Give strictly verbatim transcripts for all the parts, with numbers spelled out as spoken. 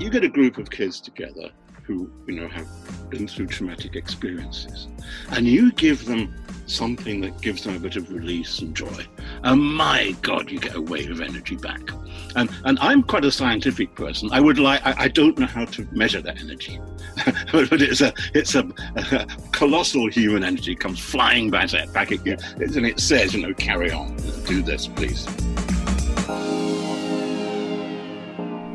You get a group of kids together who, you know, have been through traumatic experiences, and you give them something that gives them a bit of release and joy, and my God, you get a wave of energy back. And and I'm quite a scientific person. I would like, I, I don't know how to measure that energy, but it's a it's a, a colossal human energy comes flying back at back at you, and it says, you know, carry on, do this, please.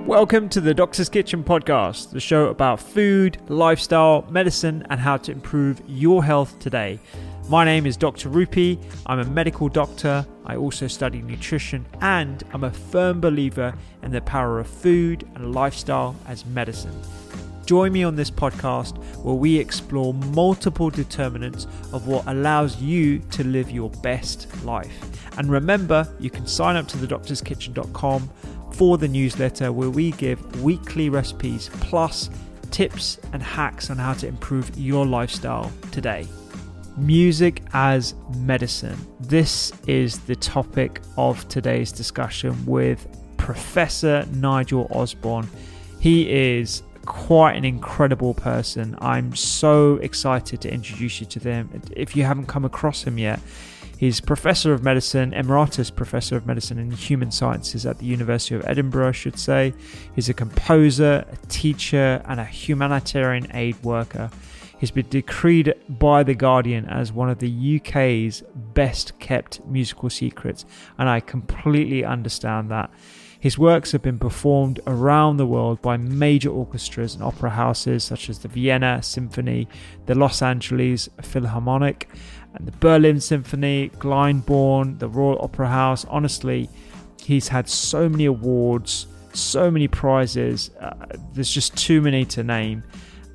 Welcome to the Doctor's Kitchen Podcast, the show about food, lifestyle, medicine, and how to improve your health today. My name is Doctor Rupi. I'm a medical doctor. I also study nutrition, and I'm a firm believer in the power of food and lifestyle as medicine. Join me on this podcast where we explore multiple determinants of what allows you to live your best life. And remember, you can sign up to the doctors kitchen dot com for the newsletter where we give weekly recipes plus tips and hacks on how to improve your lifestyle today. Music as medicine. This is the topic of today's discussion with Professor Nigel Osbourne. He is quite an incredible person. I'm so excited to introduce you to them if you haven't come across him yet. He's Professor of Medicine, Emeritus Professor of Medicine and Human Sciences at the University of Edinburgh, I should say. He's a composer, a teacher, and a humanitarian aid worker. He's been decreed by The Guardian as one of the U K's best kept musical secrets, and I completely understand that. His works have been performed around the world by major orchestras and opera houses such as the Vienna Symphony, the Los Angeles Philharmonic, and the Berlin Symphony, Glyndebourne, the Royal Opera House. Honestly, he's had so many awards, so many prizes. Uh, there's just too many to name.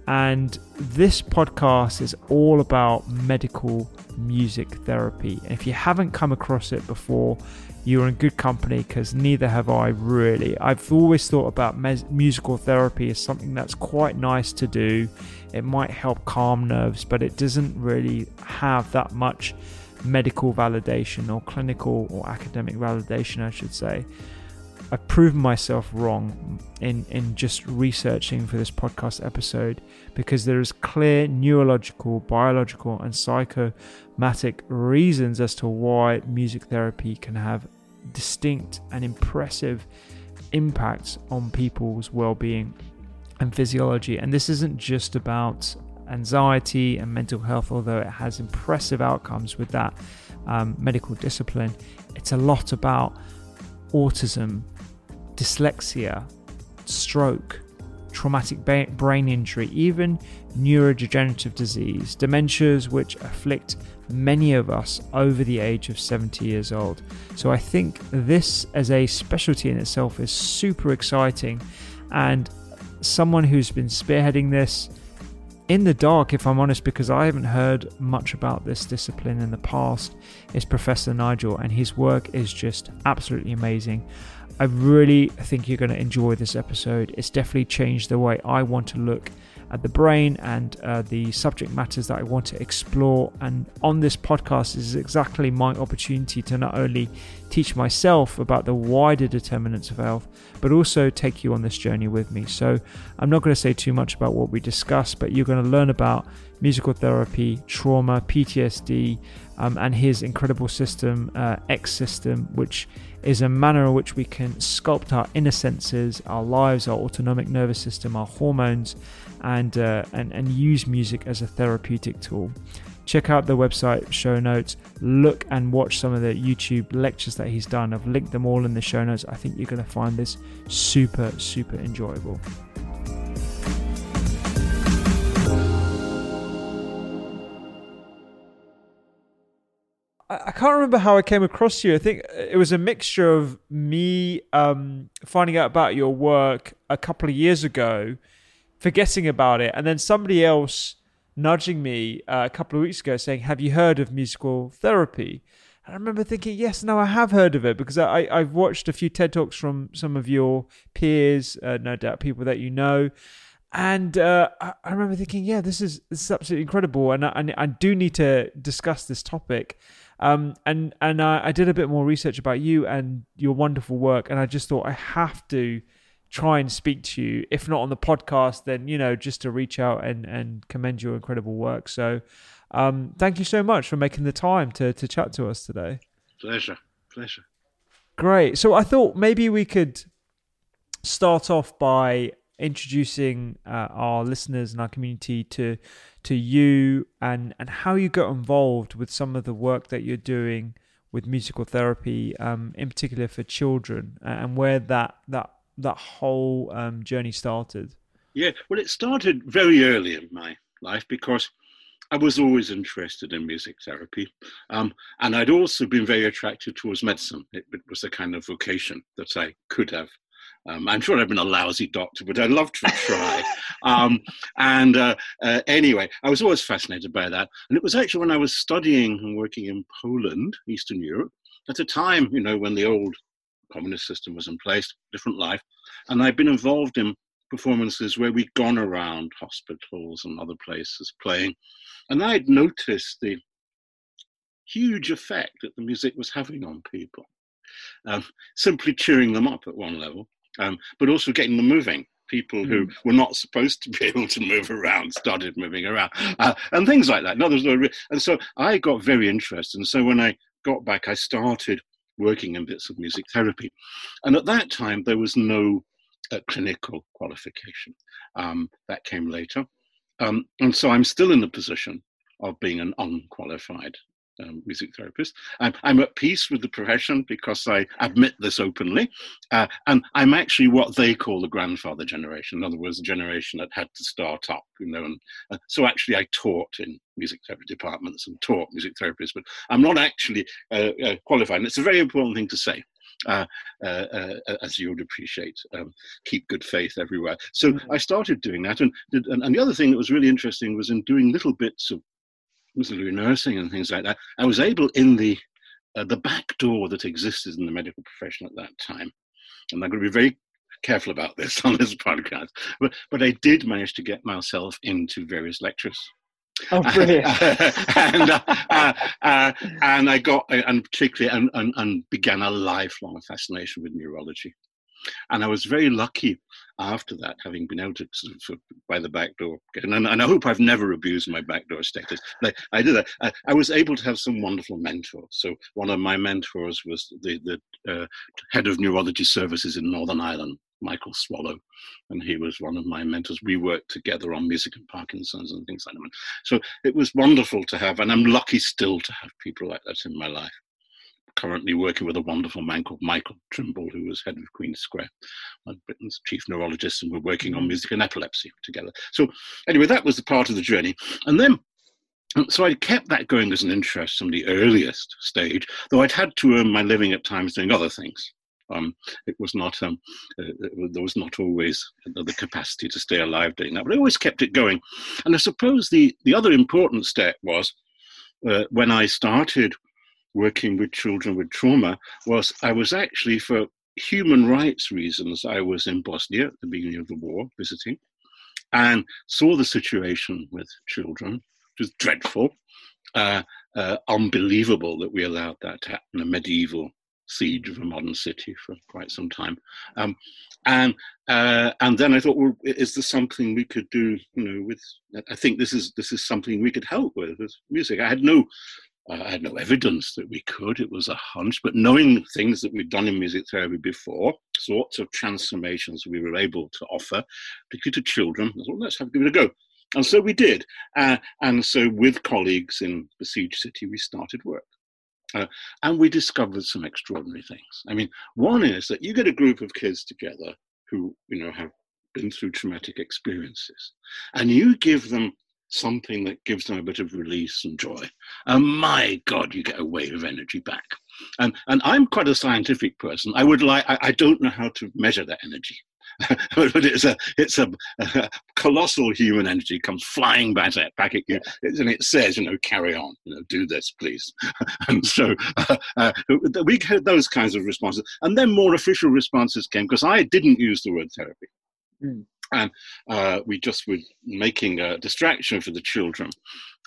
And this podcast is all about medical music therapy. And if you haven't come across it before, you're in good company, because neither have I really. I've always thought about mes- musical therapy as something that's quite nice to do. It might help calm nerves, but it doesn't really have that much medical validation or clinical or academic validation, I should say. I've proven myself wrong in, in just researching for this podcast episode, because there is clear neurological, biological, and psychomatic reasons as to why music therapy can have distinct and impressive impacts on people's well-being and physiology. And this isn't just about anxiety and mental health, although it has impressive outcomes with that um, medical discipline. It's a lot about autism, dyslexia, stroke, traumatic brain injury, even neurodegenerative disease, dementias which afflict many of us over the age of seventy years old. So I think this as a specialty in itself is super exciting, and someone who's been spearheading this in the dark, if I'm honest, because I haven't heard much about this discipline in the past, is Professor Nigel, and his work is just absolutely amazing. I really think you're going to enjoy this episode. It's definitely changed the way I want to look at the brain and uh, the subject matters that I want to explore. And on this podcast is exactly my opportunity to not only teach myself about the wider determinants of health, but also take you on this journey with me. So I'm not going to say too much about what we discuss, but you're going to learn about musical therapy, trauma, P T S D, um, and his incredible system, uh, X-System, which is a manner in which we can sculpt our inner senses, our lives, our autonomic nervous system, our hormones, and uh, and, and use music as a therapeutic tool. Check out the website show notes, look and watch some of the YouTube lectures that he's done. I've linked them all in the show notes. I think you're going to find this super, super enjoyable. I can't remember how I came across you. I think it was a mixture of me um, finding out about your work a couple of years ago, forgetting about it, and then somebody else nudging me uh, a couple of weeks ago saying, have you heard of musical therapy? And I remember thinking, yes, no, I have heard of it, because I, I, I've watched a few TED Talks from some of your peers, uh, no doubt people that you know. And uh, I, I remember thinking, yeah, this is, this is absolutely incredible. And I, and I do need to discuss this topic. Um, and and I, I did a bit more research about you and your wonderful work. And I just thought I have to try and speak to you, if not on the podcast, then, you know, just to reach out and, and commend your incredible work. So um, thank you so much for making the time to to chat to us today. Pleasure, pleasure. Great. So I thought maybe we could start off by introducing uh, our listeners and our community to to you and, and how you got involved with some of the work that you're doing with musical therapy, um, in particular for children, and where that that that whole um, journey started. Yeah, well, it started very early in my life because I was always interested in music therapy. Um, and I'd also been very attracted towards medicine. It, it was a kind of vocation that I could have. Um, I'm sure I've been a lousy doctor, but I loved to try. um, and uh, uh, anyway, I was always fascinated by that. And it was actually when I was studying and working in Poland, Eastern Europe, at a time, you know, when the old communist system was in place, different life. And I've been involved in performances where we'd gone around hospitals and other places playing. And I'd noticed the huge effect that the music was having on people, um, simply cheering them up at one level, um, but also getting them moving. People who mm. were not supposed to be able to move around started moving around, uh, and things like that. No, there's no re- and so I got very interested. And so when I got back, I started working in bits of music therapy. And at that time, there was no uh, clinical qualification. Um, that came later. Um, and so I'm still in the position of being an unqualified um, music therapist. I'm, I'm at peace with the profession because I admit this openly. Uh, and I'm actually what they call the grandfather generation. In other words, the generation that had to start up, you know. And uh, so actually I taught in music therapy departments and taught music therapists, but I'm not actually uh, uh, qualified. And it's a very important thing to say, uh, uh, uh, as you would appreciate. Um, keep good faith everywhere. So mm-hmm. I started doing that. And, did, and and the other thing that was really interesting was in doing little bits of auxiliary nursing and things like that, I was able in the, uh, the back door that existed in the medical profession at that time, and I'm going to be very careful about this on this podcast, but, but I did manage to get myself into various lectures. Oh, brilliant! and uh, uh, uh, and I got and particularly and, and and began a lifelong fascination with neurology, and I was very lucky after that, having been able to sort of by the back door. And, and I hope I've never abused my back door status. But I did that. I, I was able to have some wonderful mentors. So one of my mentors was the the uh, head of neurology services in Northern Ireland, Michael Swallow, and he was one of my mentors. We worked together on music and Parkinson's and things like that. So it was wonderful to have, and I'm lucky still to have people like that in my life. Currently working with a wonderful man called Michael Trimble, who was head of Queen's Square, Britain's chief neurologist, and we're working on music and epilepsy together. So anyway, that was the part of the journey. And then, so I kept that going as an interest from the earliest stage, though I'd had to earn my living at times doing other things. Um, it was not, um, uh, there was not always the capacity to stay alive doing that, but I always kept it going. And I suppose the, the other important step was uh, when I started working with children with trauma was I was actually, for human rights reasons, I was in Bosnia at the beginning of the war visiting and saw the situation with children, which was dreadful, uh, uh, unbelievable that we allowed that to happen, a medieval siege of a modern city for quite some time. Um, and uh, and then I thought, well, is this something we could do, you know, with, I think this is this is something we could help with, with music. I had no, uh, I had no evidence that we could. It was a hunch, but knowing things that we'd done in music therapy before, sorts of transformations we were able to offer, particularly to children, I thought, let's have, give it a go. And so we did. Uh, and so with colleagues in the siege city, we started work. Uh, and we discovered some extraordinary things. I mean, one is that you get a group of kids together who, you know, have been through traumatic experiences, and you give them something that gives them a bit of release and joy. And my God, you get a wave of energy back. And and I'm quite a scientific person. I would like, I, I don't know how to measure that energy. But it's a it's a, a colossal human energy comes flying back at, back at you, and it says, you know, carry on, you know, do this, please. And so uh, uh, we had those kinds of responses, and then more official responses came because I didn't use the word therapy, mm. and uh, we just were making a distraction for the children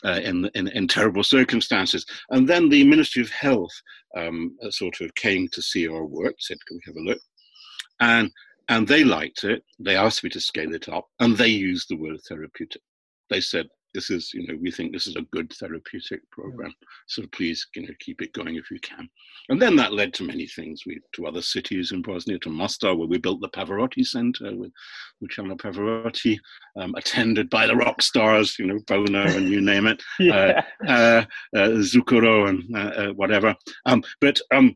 uh, in, in in terrible circumstances. And then the Ministry of Health um, sort of came to see our work, said, "Can we have a look?" and And they liked it. They asked me to scale it up, and they used the word therapeutic. They said, "This is, you know, we think this is a good therapeutic program. So please, you know, keep it going if you can." And then that led to many things. We to other cities in Bosnia, to Mostar, where we built the Pavarotti Center with Luciano Pavarotti, um, attended by the rock stars, you know, Bono and you name it, yeah. uh, uh, uh, Zucchero and uh, uh, whatever. Um, but um,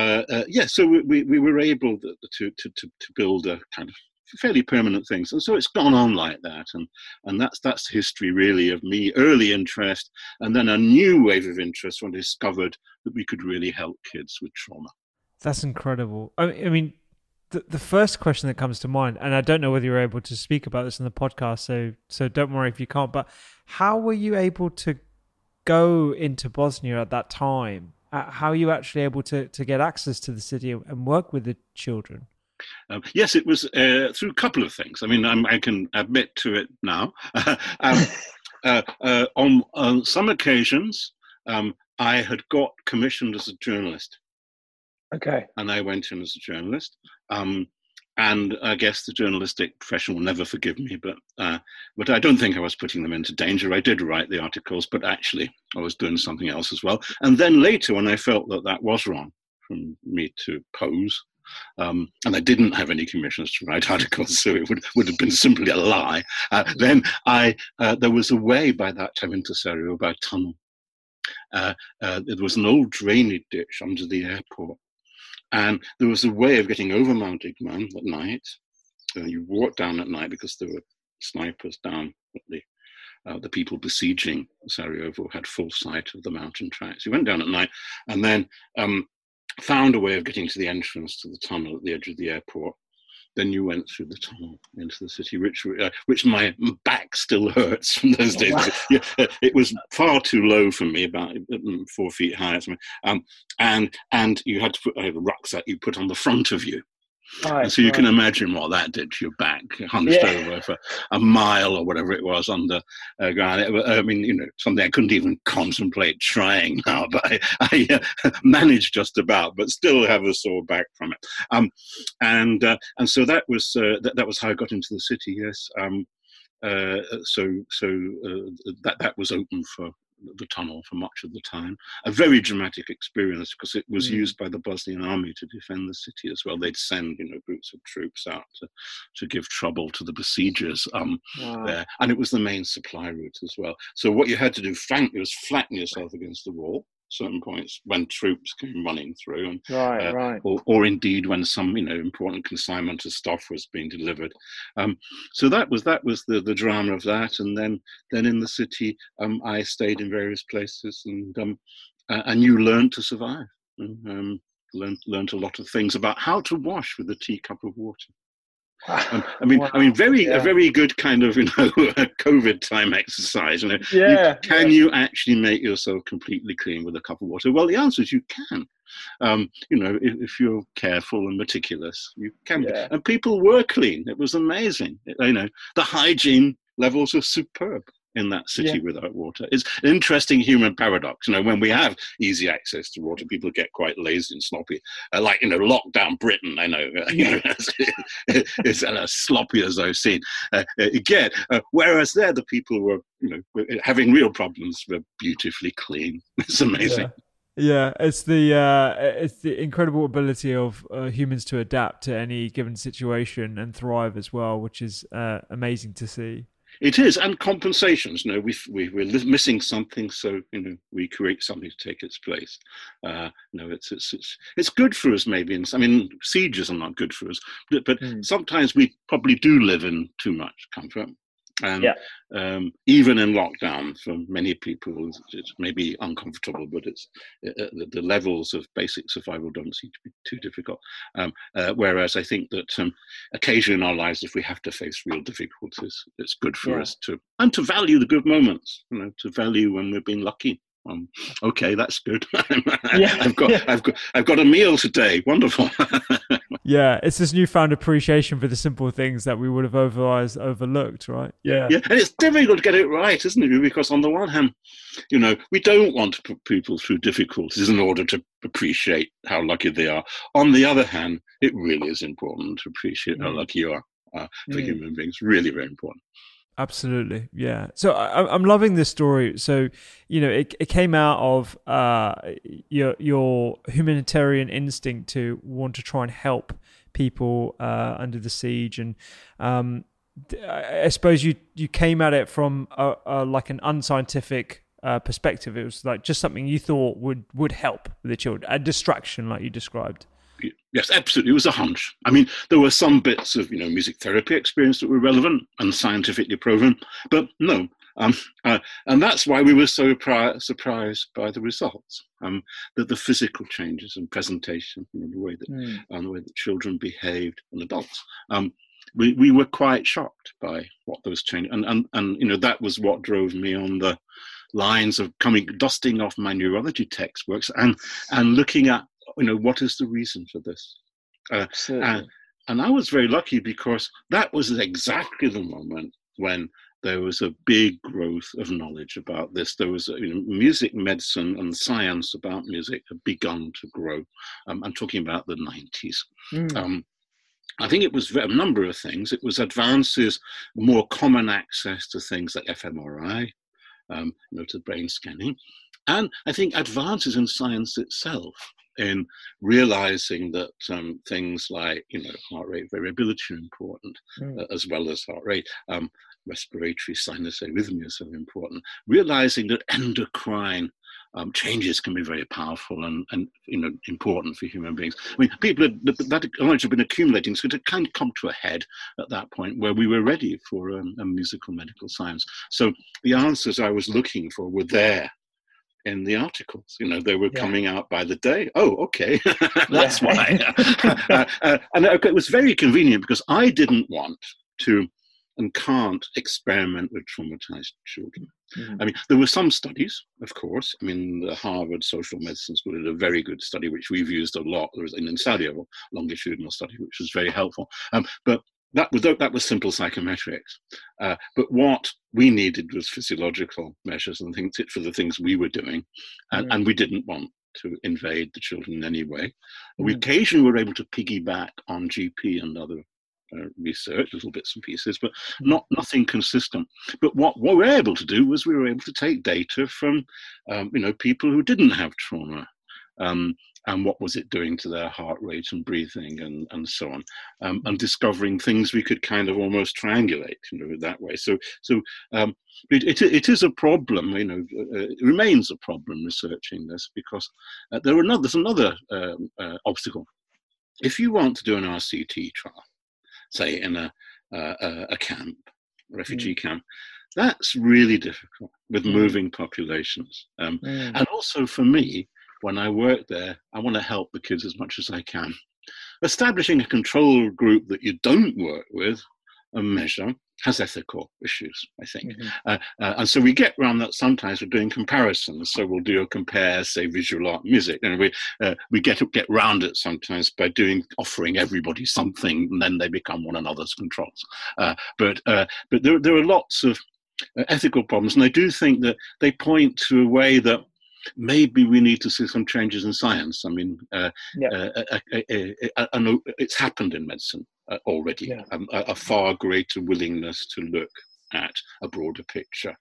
Uh, uh, yeah, so we, we were able to, to, to, to build a kind of fairly permanent things. And so it's gone on like that. And, and that's that's the history, really, of me, early interest, and then a new wave of interest when I discovered that we could really help kids with trauma. That's incredible. I, I mean, the, the first question that comes to mind, and I don't know whether you're able to speak about this in the podcast, so so don't worry if you can't, but how were you able to go into Bosnia at that time? How are you actually able to, to get access to the city and work with the children? Um, yes, it was uh, through a couple of things. I mean, I'm, I can admit to it now. um, uh, uh, on, on some occasions, um, I had got commissioned as a journalist. Okay. And I went in as a journalist. Um, and I guess the journalistic profession will never forgive me, but uh, but I don't think I was putting them into danger. I did write the articles, but actually I was doing something else as well. And then later, when I felt that that was wrong from me to pose, um, and I didn't have any commissions to write articles, so it would, would have been simply a lie, uh, then I uh, there was a way by that time into Sarajevo by tunnel. Uh, uh, there was an old drainage ditch under the airport. And there was a way of getting over Mount Igman at night. Uh, you walked down at night because there were snipers down. The, uh, the people besieging Sarajevo had full sight of the mountain tracks. You went down at night and then um, found a way of getting to the entrance to the tunnel at the edge of the airport. Then you went through the tunnel into the city, which uh, which my back still hurts from those days. Wow. Yeah, it was far too low for me, about four feet high. Um, and and you had to put a rucksack you put on the front of you. Right, and so you right. can imagine what that did to your back, hunched yeah. over for a mile or whatever it was under uh, ground. I mean, you know, something I couldn't even contemplate trying now, but I, I uh, managed just about, but still have a sore back from it. Um, and uh, and so that was uh, that, that was how I got into the city. Yes. Um, uh, so so uh, that that was open for the tunnel for much of the time. A very dramatic experience because it was mm. used by the Bosnian army to defend the city as well. They'd send, you know, groups of troops out to, to give trouble to the besiegers um, wow. there. And it was the main supply route as well. So what you had to do, frankly, was flatten yourself against the wall certain points when troops came running through, and, right, uh, right. Or, or indeed when some, you know, important consignment of stuff was being delivered. Um, so that was that was the, the drama of that, and then then in the city, um, I stayed in various places, and um, uh, and you learned to survive, and, um, learned learned a lot of things about how to wash with a teacup of water. Um, I mean, wow. I mean, very yeah. a very good kind of, you know, COVID time exercise. You know, yeah. you, can yeah. you actually make yourself completely clean with a cup of water? Well, the answer is you can. Um, you know, if, if you're careful and meticulous, you can. Yeah. And people were clean. It was amazing. It, you know, the hygiene levels were superb. in that city yeah. without water. It's an interesting human paradox. You know, when we have easy access to water, people get quite lazy and sloppy. Uh, like, you know, lockdown Britain, I know, uh, you know it's uh, as sloppy as I've seen. Uh, again, uh, whereas there, the people were, you know, having real problems were beautifully clean. It's amazing. Yeah. Yeah, it's the uh, it's the incredible ability of uh, humans to adapt to any given situation and thrive as well, which is uh, amazing to see. It is, and compensations. You know, we we we're missing something, so you know we create something to take its place. Uh, you know, it's it's it's it's good for us maybe. In, I mean, sieges are not good for us, but, but mm. sometimes we probably do live in too much comfort. And yeah. um, even in lockdown, for many people, it's maybe uncomfortable, but it's uh, the, the levels of basic survival don't seem to be too difficult. Um, uh, whereas I think that um, occasionally in our lives, if we have to face real difficulties, it's good for yeah. us to, and to value the good moments, you know, to value when we've been lucky. Um, okay, that's good. yeah. I've got, yeah. I've got, I've got a meal today. Wonderful. Yeah, it's this newfound appreciation for the simple things that we would have otherwise overlooked, right? Yeah, yeah, and it's difficult to get it right, isn't it? Because on the one hand, you know, we don't want to put people through difficulties in order to appreciate how lucky they are. On the other hand, it really is important to appreciate mm. how lucky you are uh, for mm. human beings. Really, very important. Absolutely, yeah. So I, I'm loving this story. So, you know, it, it came out of uh, your your humanitarian instinct to want to try and help people uh, under the siege, and um, I suppose you, you came at it from a, a, like an unscientific uh, perspective. It was like just something you thought would would help the children, a distraction, like you described. Yes, absolutely. It was a hunch. I mean, there were some bits of, you know, music therapy experience that were relevant and scientifically proven, but no. Um, uh, and that's why we were so pri- surprised by the results, um, that the physical changes and presentation, you know, the way that mm. um, the way that children behaved and adults. Um, we, we were quite shocked by what those changes, and, and, and, you know, that was what drove me on the lines of coming, dusting off my neurology textbooks and, and looking at, you know, what is the reason for this? Uh, and, and I was very lucky because that was exactly the moment when there was a big growth of knowledge about this. There was, you know, music, medicine, and science about music had begun to grow. Um, I'm talking about the nineties. Mm. Um, I think it was a number of things. It was advances, more common access to things like fMRI, um, you know, to brain scanning, and I think advances in science itself, in realizing that um, things like, you know, heart rate variability are important, mm. uh, as well as heart rate, um, respiratory sinus arrhythmias are important, realizing that endocrine um, changes can be very powerful and, and, you know, important for human beings. I mean, people, had, that knowledge had been accumulating, so it had kind of come to a head at that point where we were ready for um, a musical medical science. So the answers I was looking for were there in the articles, you know, they were yeah. coming out by the day. Oh, okay, that's yeah. why. uh, uh, and it was very convenient because I didn't want to and can't experiment with traumatized children. Mm. I mean, there were some studies, of course. I mean, the Harvard Social Medicine School did a very good study, which we've used a lot. There was in Sarajevo, longitudinal study, which was very helpful. Um, but That was that was simple psychometrics, uh, but what we needed was physiological measures and things for the things we were doing, and, mm. and we didn't want to invade the children in any way. Mm. We occasionally were able to piggyback on G P and other uh, research, little bits and pieces, but not nothing consistent. But what, what we were able to do was we were able to take data from, um, you know, people who didn't have trauma. Um, and what was it doing to their heart rate and breathing and, and so on, um, and discovering things we could kind of almost triangulate, you know, that way. So so um, it, it it is a problem, you know, uh, it remains a problem researching this because uh, there are another, there's another um, uh, obstacle. If you want to do an R C T trial, say in a, uh, a camp, a refugee mm. camp, that's really difficult with moving populations. Um, mm. And also for me, when I work there, I want to help the kids as much as I can. Establishing a control group that you don't work with and measure has ethical issues, I think. Mm-hmm. Uh, uh, and so we get around that sometimes we're doing comparisons. So we'll do a compare, say, visual art, music, and we uh, we get get round it sometimes by doing offering everybody something, and then they become one another's controls. Uh, but uh, but there there are lots of ethical problems. And I do think that they point to a way that maybe we need to see some changes in science. I mean, uh, yeah. uh, uh, uh, uh, uh, uh, it's happened in medicine uh, already, yeah. um, a, a far greater willingness to look at a broader picture.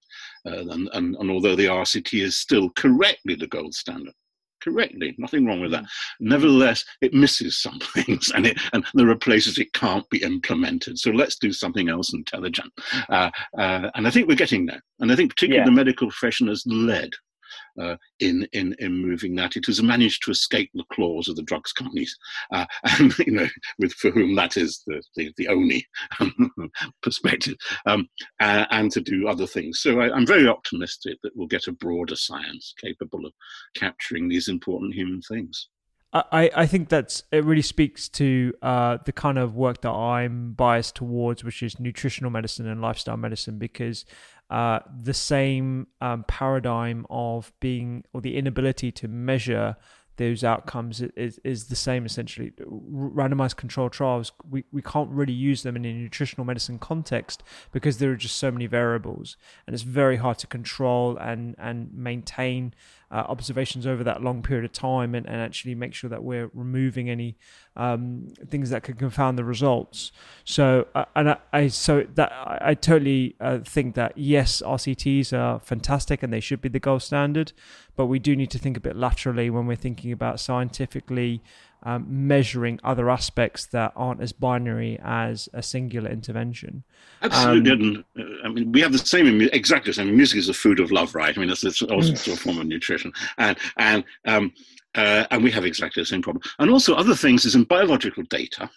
Uh, and, and, and although the R C T is still correctly the gold standard, correctly, nothing wrong with that. Nevertheless, it misses some things, and, it, and there are places it can't be implemented. So let's do something else intelligent. Uh, uh, and I think we're getting there. And I think particularly yeah. the medical profession has led uh, in, in in moving that. It has managed to escape the claws of the drugs companies, uh, and you know, with for whom that is the the, the only perspective, um, uh, and to do other things. So I, I'm very optimistic that we'll get a broader science capable of capturing these important human things. I, I think that's it. Really speaks to uh, the kind of work that I'm biased towards, which is nutritional medicine and lifestyle medicine, because uh, the same um, paradigm of being, or the inability to measure those outcomes, is is the same essentially. Randomized controlled trials, we, we can't really use them in a nutritional medicine context because there are just so many variables, and it's very hard to control and and maintain uh, observations over that long period of time, and, and actually make sure that we're removing any um, things that could confound the results. So uh, and I, I so that I, I totally uh, think that yes, R C Ts are fantastic and they should be the gold standard, but we do need to think a bit laterally when we're thinking about scientifically um, measuring other aspects that aren't as binary as a singular intervention. Absolutely. Um, I mean, we have the same, exactly the same. Music is the food of love, right? I mean, that's, that's also yes. a form of nutrition. And and um, uh, and we have exactly the same problem. And also other things is in biological data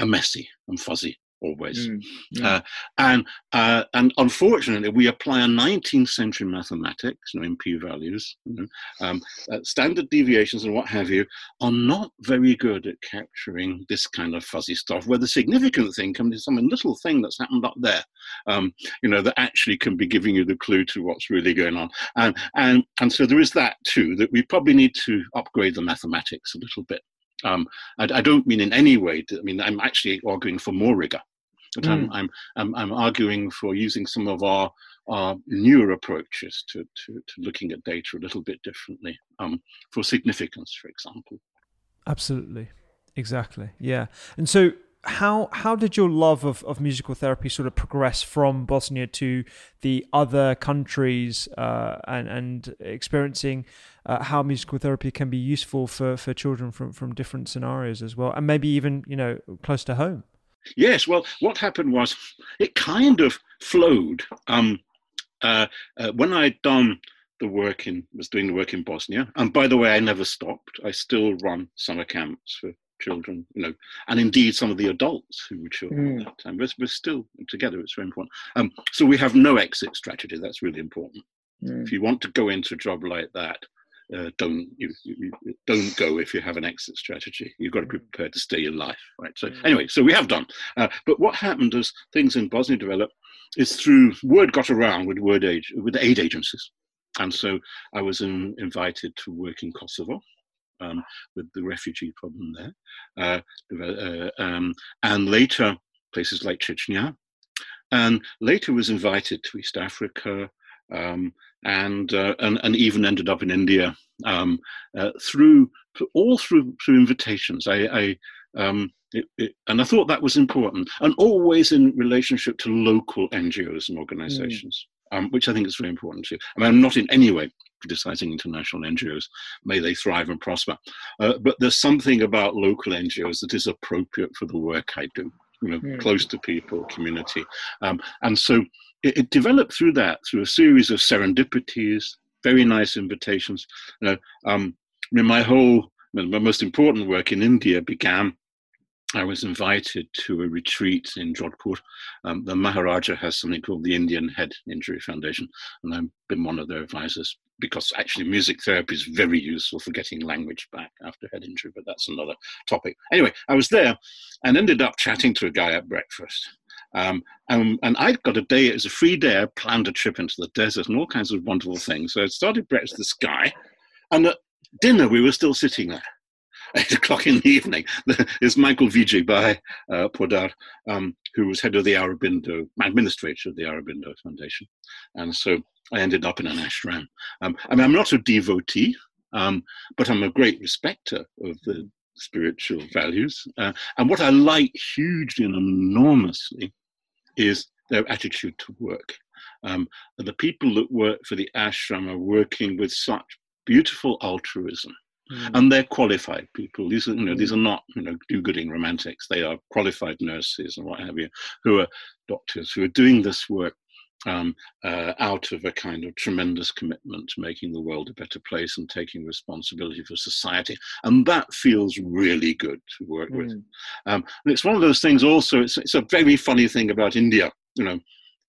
are messy and fuzzy always. Mm, yeah. uh, and uh, and unfortunately, we apply a nineteenth century mathematics, you know, in p-values, you know, um, uh, standard deviations and what have you, are not very good at capturing this kind of fuzzy stuff, where the significant thing can be some little thing that's happened up there, um, you know, that actually can be giving you the clue to what's really going on. And, and, and so there is that too, that we probably need to upgrade the mathematics a little bit. Um, I, I don't mean in any way, to, I mean, I'm actually arguing for more rigor. But mm. I'm, I'm I'm I'm arguing for using some of our our newer approaches to, to, to looking at data a little bit differently, um, for significance, for example. Absolutely, exactly, yeah. And so, how how did your love of, of musical therapy sort of progress from Bosnia to the other countries, uh, and and experiencing uh, how musical therapy can be useful for, for children from, from different scenarios as well, and maybe even, you know, close to home? Yes, well, what happened was it kind of flowed. Um, uh, uh, when I'd done the work in, was doing the work in Bosnia, and by the way, I never stopped. I still run summer camps for children, you know, and indeed some of the adults who were children mm. at that time. We're, we're still together, it's very important. Um, so we have no exit strategy, that's really important. Mm. If you want to go into a job like that, Uh, don't you, you, you don't go if you have an exit strategy. You've got to be prepared to stay your life, right? So anyway, so we have done. Uh, but what happened as things in Bosnia developed is through word got around with word aid with aid agencies, and so I was in, invited to work in Kosovo um, with the refugee problem there, uh, uh, um, and later places like Chechnya, and later was invited to East Africa. Um, and, uh, and and even ended up in India um, uh, through all through through invitations. I, I um, it, it, and I thought that was important, and always in relationship to local N G Os and organisations, mm. um, which I think is very important too. I mean, I'm not in any way criticising international N G Os. May they thrive and prosper. Uh, but there's something about local N G Os that is appropriate for the work I do. You know, mm. close to people, community, um, and so. It developed through that, through a series of serendipities, very nice invitations. You know, um, my whole, my most important work in India began. I was invited to a retreat in Jodhpur. Um, the Maharaja has something called the Indian Head Injury Foundation, and I've been one of their advisors, because actually music therapy is very useful for getting language back after head injury, but that's another topic. Anyway, I was there and ended up chatting to a guy at breakfast. Um, and, and I'd got a day, it was a free day, I planned a trip into the desert and all kinds of wonderful things. So I started breakfast with this guy, and at dinner we were still sitting there. eight o'clock in the evening, there's Michael Vijay Bhai uh, Podar, um, who was head of the Aurobindo, administrator of the Aurobindo Foundation. And so I ended up in an ashram. Um, I mean, I'm not a devotee, um, but I'm a great respecter of the spiritual values. Uh, and what I like hugely and enormously is their attitude to work. Um, and the people that work for the ashram are working with such beautiful altruism. Mm. And they're qualified people. These are, you know, these are not, you know, do-gooding romantics. They are qualified nurses and what have you, who are doctors, who are doing this work um, uh, out of a kind of tremendous commitment to making the world a better place and taking responsibility for society. And that feels really good to work mm. with. Um, and it's one of those things also, it's, it's a very funny thing about India, you know,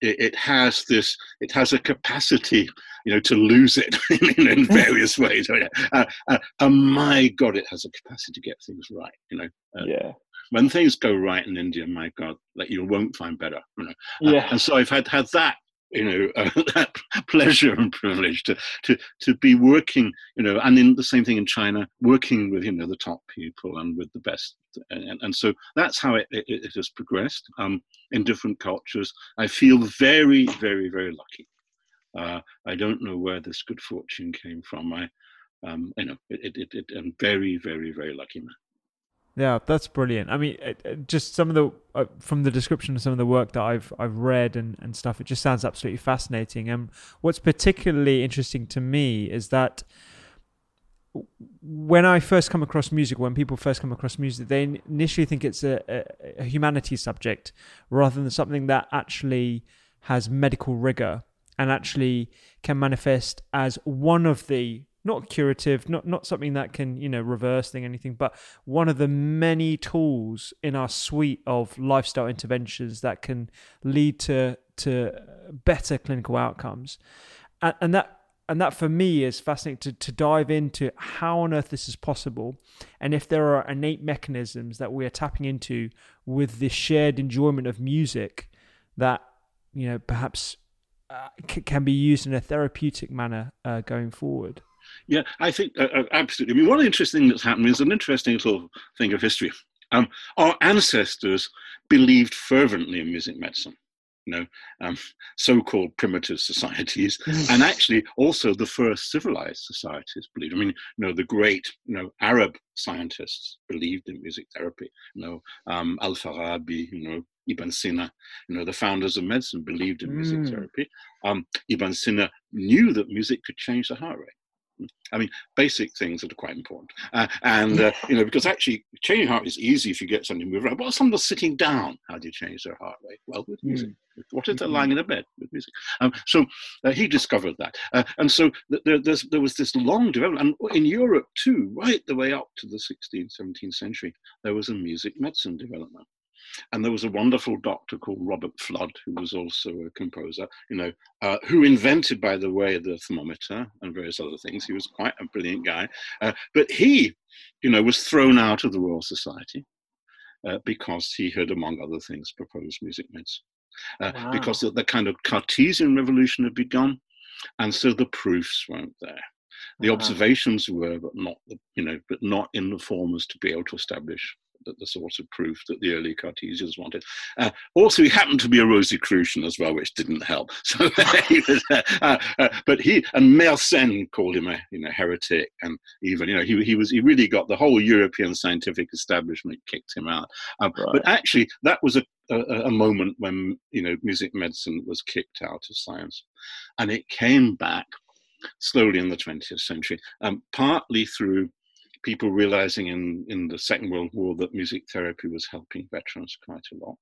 it has this, it has a capacity, you know, to lose it in, in various ways. Uh, uh, and my God, it has a capacity to get things right, you know. Uh, yeah. When things go right in India, my God, that you won't find better, you know. Uh, yeah. And so I've had, had that, you know, uh, that pleasure and privilege to, to, to be working, you know, and in the same thing in China, working with, you know, the top people and with the best. And, and so that's how it, it, it has progressed um, in different cultures. I feel very, very, very lucky. Uh, I don't know where this good fortune came from. I, um, you know, it, it, it, I'm very, very, very lucky, man. Yeah, that's brilliant. I mean, it, it, just some of the uh, from the description of some of the work that I've I've read and, and stuff, it just sounds absolutely fascinating. And what's particularly interesting to me is that when I first come across music, when people first come across music, they initially think it's a, a, a humanities subject rather than something that actually has medical rigor and actually can manifest as one of the, not curative, not not something that can, you know, reverse thing, anything, but one of the many tools in our suite of lifestyle interventions that can lead to to better clinical outcomes. And, and that and that for me is fascinating to, to dive into how on earth this is possible, and if there are innate mechanisms that we are tapping into with this shared enjoyment of music that, you know, perhaps uh, c- can be used in a therapeutic manner uh, going forward. Yeah, I think uh, absolutely. I mean, one of the interesting things that's happened is an interesting little thing of history. Um, our ancestors believed fervently in music medicine, you know, um, so-called primitive societies, and actually also the first civilized societies believed. I mean, you know, the great, you know, Arab scientists believed in music therapy. You know, um, Al-Farabi, you know, Ibn Sina, you know, the founders of medicine believed in music mm. therapy. Um, Ibn Sina knew that music could change the heart rate. I mean, basic things that are quite important. Uh, and, uh, you know, because actually changing heart is easy if you get something to move around. But if someone's sitting down, how do you change their heart rate? Well, with music. Mm. What if they're lying in a bed? With music. Um, so uh, he discovered that. Uh, and so th- there, there's, there was this long development. And in Europe too, right the way up to the sixteenth, seventeenth century, there was a music medicine development. And there was a wonderful doctor called Robert Flood, who was also a composer, you know, uh, who invented, by the way, the thermometer and various other things. He was quite a brilliant guy. Uh, but he, you know, was thrown out of the Royal Society uh, because he had, among other things, proposed music medicine. Uh, wow. Because the, the kind of Cartesian revolution had begun, and so the proofs weren't there. The wow. observations were, but not, the, you know, but not in the form as to be able to establish that the sort of proof that the early Cartesians wanted. Uh, also, he happened to be a Rosicrucian as well, which didn't help. So he was, uh, uh, uh, but he and Mersenne called him a you know heretic, and even you know he he was he really got the whole European scientific establishment kicked him out. Um, right. But actually, that was a, a a moment when you know music medicine was kicked out of science, and it came back slowly in the twentieth century, um, partly through people realizing in, in the Second World War that music therapy was helping veterans quite a lot.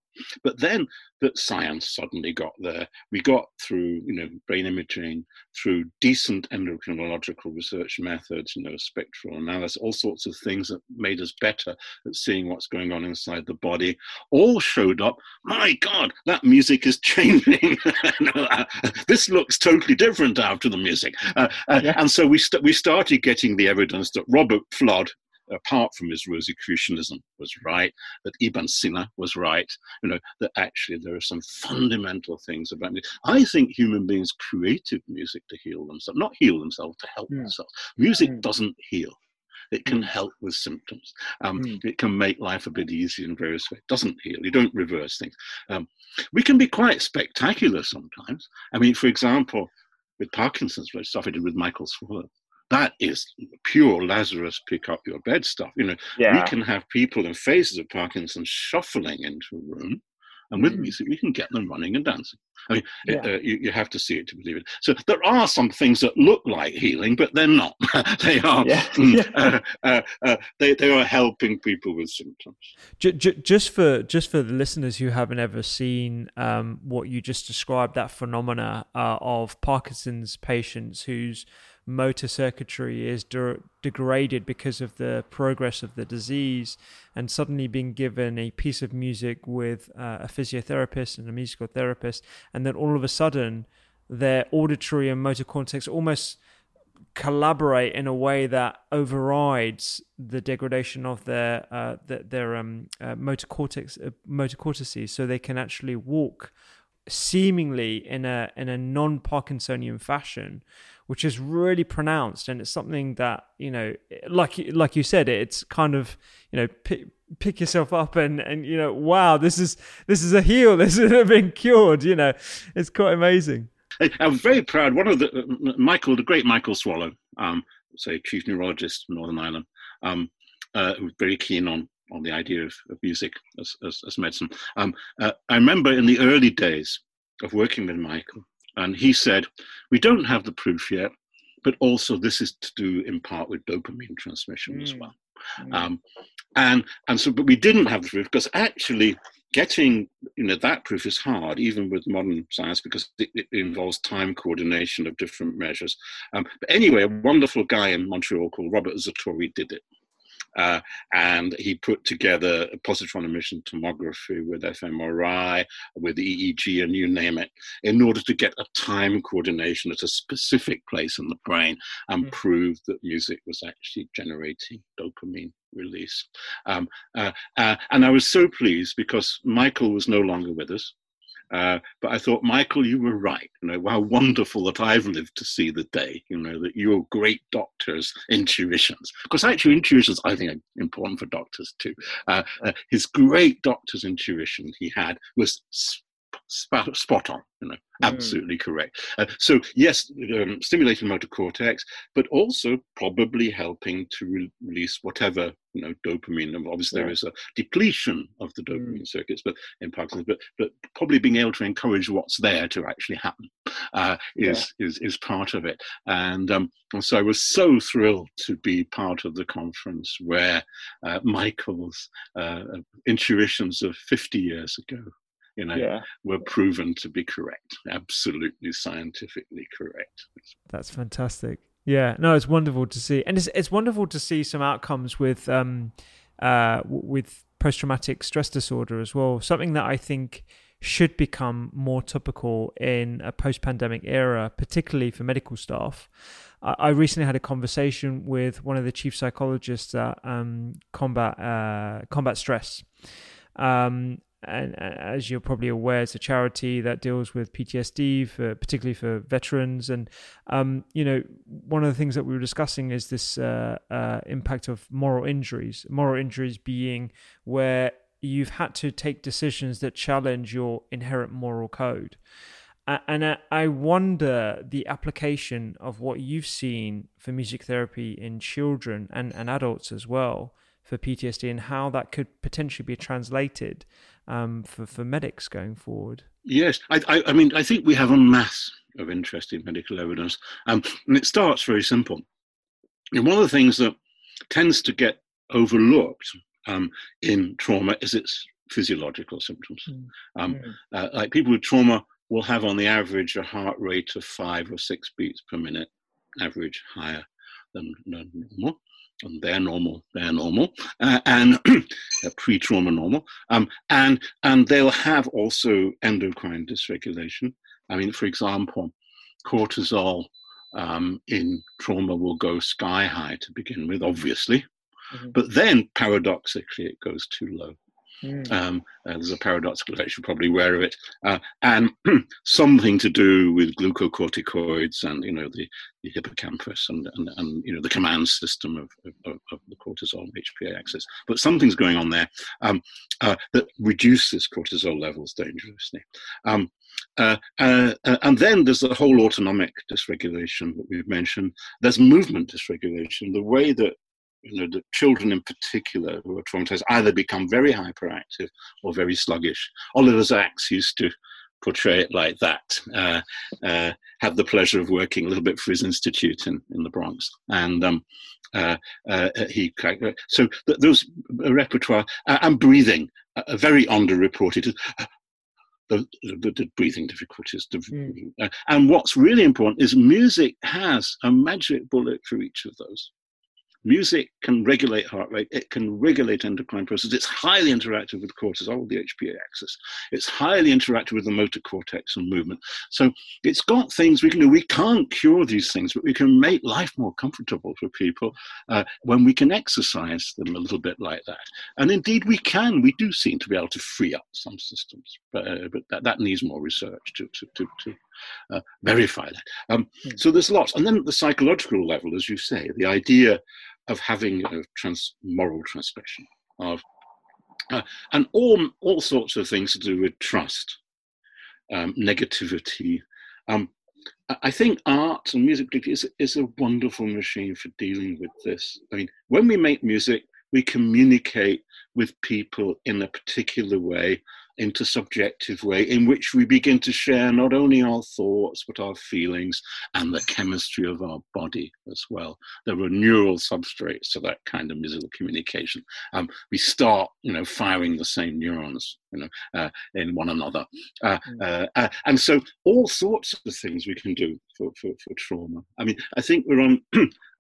But then that science suddenly got there. We got through, you know, brain imaging, through decent endocrinological research methods, you know, spectral analysis, all sorts of things that made us better at seeing what's going on inside the body, all showed up. My God, that music is changing. This looks totally different after the music. Uh, uh, yeah. And so we st- we started getting the evidence that Robert Flood, apart from his Rosicrucianism, was right, that Ibn Sina was right, you know, that actually there are some fundamental things about music. I think human beings created music to heal themselves, not heal themselves, to help yeah. themselves. Music yeah. doesn't heal. It can help with symptoms. Um, mm. It can make life a bit easier in various ways. It doesn't heal. You don't reverse things. Um, we can be quite spectacular sometimes. I mean, for example, with Parkinson's, which stuff I did with Michael Swallow, that is pure Lazarus pick up your bed stuff. You know, yeah. We can have people in phases of Parkinson's shuffling into a room, and with music, we can get them running and dancing. I mean, yeah. it, uh, you, you have to see it to believe it. So there are some things that look like healing, but they're not. they are yeah. mm, uh, uh, uh, they they are helping people with symptoms. Just for just for the listeners who haven't ever seen um, what you just described, that phenomena uh, of Parkinson's patients whose motor circuitry is de- degraded because of the progress of the disease, and suddenly being given a piece of music with uh, a physiotherapist and a musical therapist, and then all of a sudden their auditory and motor cortex almost collaborate in a way that overrides the degradation of their uh, their, their um, uh, motor cortex, uh, motor cortices, so they can actually walk seemingly in a in a non-Parkinsonian fashion, which is really pronounced. And it's something that, you know, like like you said, it's kind of, you know, pick, pick yourself up and and you know, wow, this is this is a heal, this has been cured. You know, it's quite amazing. I'm very proud. One of the Michael, the great Michael Swallow, um, so chief neurologist in Northern Ireland, um, uh, who was very keen on. on the idea of, of music as, as, as medicine. Um, uh, I remember in the early days of working with Michael, and he said, we don't have the proof yet, but also this is to do in part with dopamine transmission mm. as well. Mm. Um, and and so, but we didn't have the proof, because actually getting, you know, that proof is hard, even with modern science, because it, it involves time coordination of different measures. Um, but anyway, a wonderful guy in Montreal called Robert Zatori did it. Uh, and he put together a positron emission tomography with fMRI, with E E G, and you name it, in order to get a time coordination at a specific place in the brain and mm-hmm. prove that music was actually generating dopamine release. Um, uh, uh, and I was so pleased, because Michael was no longer with us. Uh, but I thought, Michael, you were right. You know, how wonderful that I've lived to see the day, you know, that your great doctor's intuitions, because actually intuitions, I think, are important for doctors too. Uh, uh, his great doctor's intuition he had was spot, spot on, you know, absolutely mm. correct. Uh, so yes, um, stimulating motor cortex, but also probably helping to re- release whatever, you know, dopamine. Obviously yeah. there is a depletion of the dopamine mm. circuits, but in Parkinson's, but, but probably being able to encourage what's there to actually happen uh, is, yeah. is, is part of it. And um, so I was so thrilled to be part of the conference where uh, Michael's uh, intuitions of fifty years ago, you know, yeah. were proven to be correct, absolutely scientifically correct. That's fantastic. Yeah, no, it's wonderful to see, and it's it's wonderful to see some outcomes with um, uh, with post-traumatic stress disorder as well. Something that I think should become more topical in a post-pandemic era, particularly for medical staff. I recently had a conversation with one of the chief psychologists at um, combat uh, combat stress. Um, And as you're probably aware, it's a charity that deals with P T S D, for, particularly for veterans. And, um, you know, one of the things that we were discussing is this uh, uh, impact of moral injuries, moral injuries being where you've had to take decisions that challenge your inherent moral code. And I wonder the application of what you've seen for music therapy in children and, and adults as well for P T S D, and how that could potentially be translated um, for, for medics going forward. Yes, I, I, I mean, I think we have a mass of interesting medical evidence, um, and it starts very simple. And one of the things that tends to get overlooked um, in trauma is its physiological symptoms. Mm. Um, yeah. uh, like people with trauma will have on the average a heart rate of five or six beats per minute, average higher than normal. And they're normal, they're normal, uh, and they're pre-trauma normal, um, and and they'll have also endocrine dysregulation. I mean, for example, cortisol um, in trauma will go sky high to begin with, obviously, mm-hmm. but then paradoxically it goes too low. Mm. Um, uh, there's a paradoxical effect, you're probably aware of it, uh, and something to do with glucocorticoids and, you know, the, the hippocampus and, and, and, you know, the command system of, of, of the cortisol and H P A axis. But something's going on there um, uh, that reduces cortisol levels dangerously. Um, uh, uh, and then there's the whole autonomic dysregulation that we've mentioned. There's movement dysregulation, the way that, you know, the children in particular who are traumatized either become very hyperactive or very sluggish. Oliver Sacks used to portray it like that. Uh, uh, had the pleasure of working a little bit for his institute in, in the Bronx, and um, uh, uh, he so th- there was a repertoire uh, and breathing, uh, very underreported. Uh, The, the, the breathing difficulties. The, mm. uh, and what's really important is music has a magic bullet for each of those. Music can regulate heart rate, it can regulate endocrine processes, it's highly interactive with cortisol, the H P A axis, it's highly interactive with the motor cortex and movement. So it's got things we can do. We can't cure these things, but we can make life more comfortable for people uh, when we can exercise them a little bit like that. And indeed we can, we do seem to be able to free up some systems, but, uh, but that, that needs more research to, to, to, to Uh, verify that. Um, mm. So there's lots. And then at the psychological level, as you say, the idea of having a trans- moral transgression of, uh, and all, all sorts of things to do with trust, um, negativity. Um, I think art and music is, is a wonderful machine for dealing with this. I mean, when we make music, we communicate with people in a particular way, intersubjective way, in which we begin to share not only our thoughts, but our feelings and the chemistry of our body as well. There are neural substrates to that kind of musical communication. Um, we start, you know, firing the same neurons, you know, uh, in one another. Uh, uh, uh, and so all sorts of things we can do for, for, for trauma. I mean, I think we're on,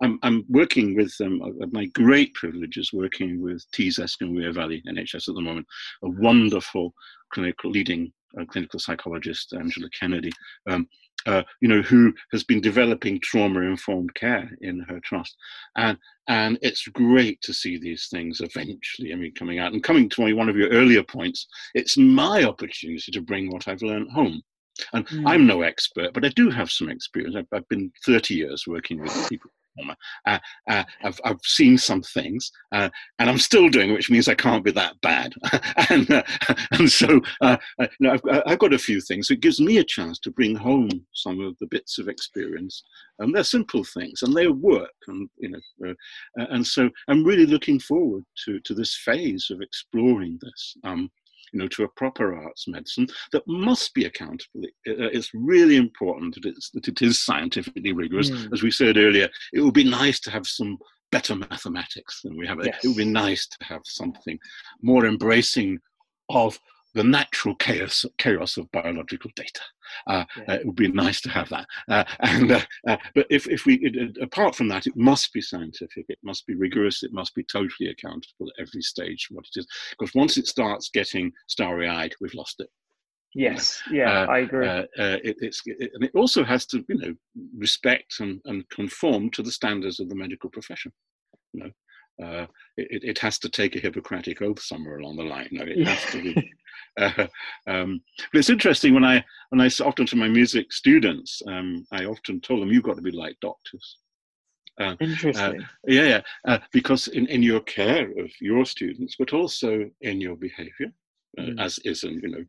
I'm, I'm working with, um, my great privilege is working with Tees Esk and Wear Valley N H S at the moment, a wonderful clinical leading uh, clinical psychologist, Angela Kennedy, um, uh, you know, who has been developing trauma-informed care in her trust, and and it's great to see these things eventually, I mean, coming out. And coming to one of your earlier points, it's my opportunity to bring what I've learned home. And mm. I'm no expert, but I do have some experience. I've, I've been thirty years working with people. Uh, uh, I've, I've seen some things, uh, and I'm still doing it, which means I can't be that bad. and, uh, and so uh, I, you know, I've, I've got a few things. So it gives me a chance to bring home some of the bits of experience, and they're simple things, and they work. And you know, uh, and so I'm really looking forward to to this phase of exploring this. Um, you know, to a proper arts medicine that must be accountable. It's really important that, it's, that it is scientifically rigorous. Mm. As we said earlier, it would be nice to have some better mathematics than we have. Yes. It would be nice to have something more embracing of the natural chaos chaos of biological data. Uh, yeah. uh, it would be nice to have that. Uh, and uh, uh, but if if we it, uh, apart from that, it must be scientific. It must be rigorous. It must be totally accountable at every stage for what it is. Because once it starts getting starry-eyed, we've lost it. Yes. You know? Yeah, uh, I agree. Uh, uh, it, it's it, and it also has to, you know, respect and, and conform to the standards of the medical profession. You know. Uh, it, it has to take a Hippocratic oath somewhere along the line. No, it has to be. Uh, um, but it's interesting when I when I often to my music students, um, I often told them, "You've got to be like doctors." Uh, interesting. Uh, yeah, yeah. Uh, because in, in your care of your students, but also in your behaviour, uh, mm. as is in, you know,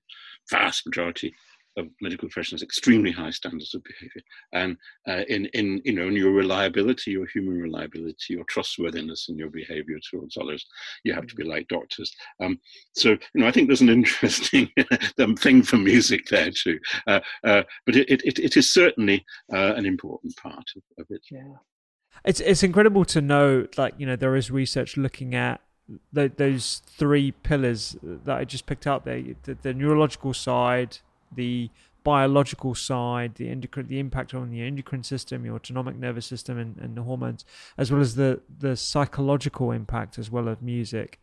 vast majority of medical professionals, extremely high standards of behaviour, and uh, in in you know in your reliability, your human reliability, your trustworthiness, and your behaviour towards others, you have to be like doctors. Um, so you know, I think there's an interesting thing for music there too. Uh, uh, but it, it it is certainly uh, an important part of, of it. Yeah, it's it's incredible to know, like, you know, there is research looking at th- those three pillars that I just picked up there: the, the neurological side, the biological side, the endocrine, the impact on the endocrine system, your autonomic nervous system, and, and the hormones, as well as the the psychological impact as well of music.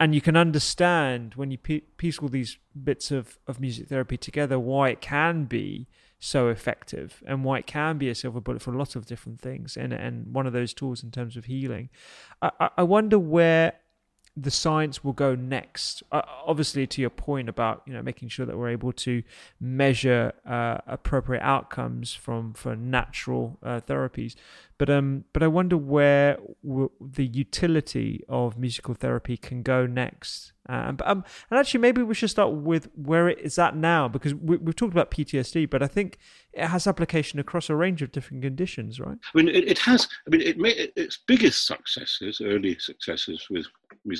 And you can understand when you piece all these bits of, of music therapy together why it can be so effective and why it can be a silver bullet for a lot of different things, and and one of those tools in terms of healing. I, I wonder where the science will go next? Uh, obviously, to your point about, you know, making sure that we're able to measure uh, appropriate outcomes from for natural uh, therapies, but um, but I wonder where w- the utility of musical therapy can go next. Um, but, um, and actually, maybe we should start with where it is at now, because we, we've talked about P T S D, but I think it has application across a range of different conditions, right? I mean, it, it has. I mean, it made its biggest successes, early successes with.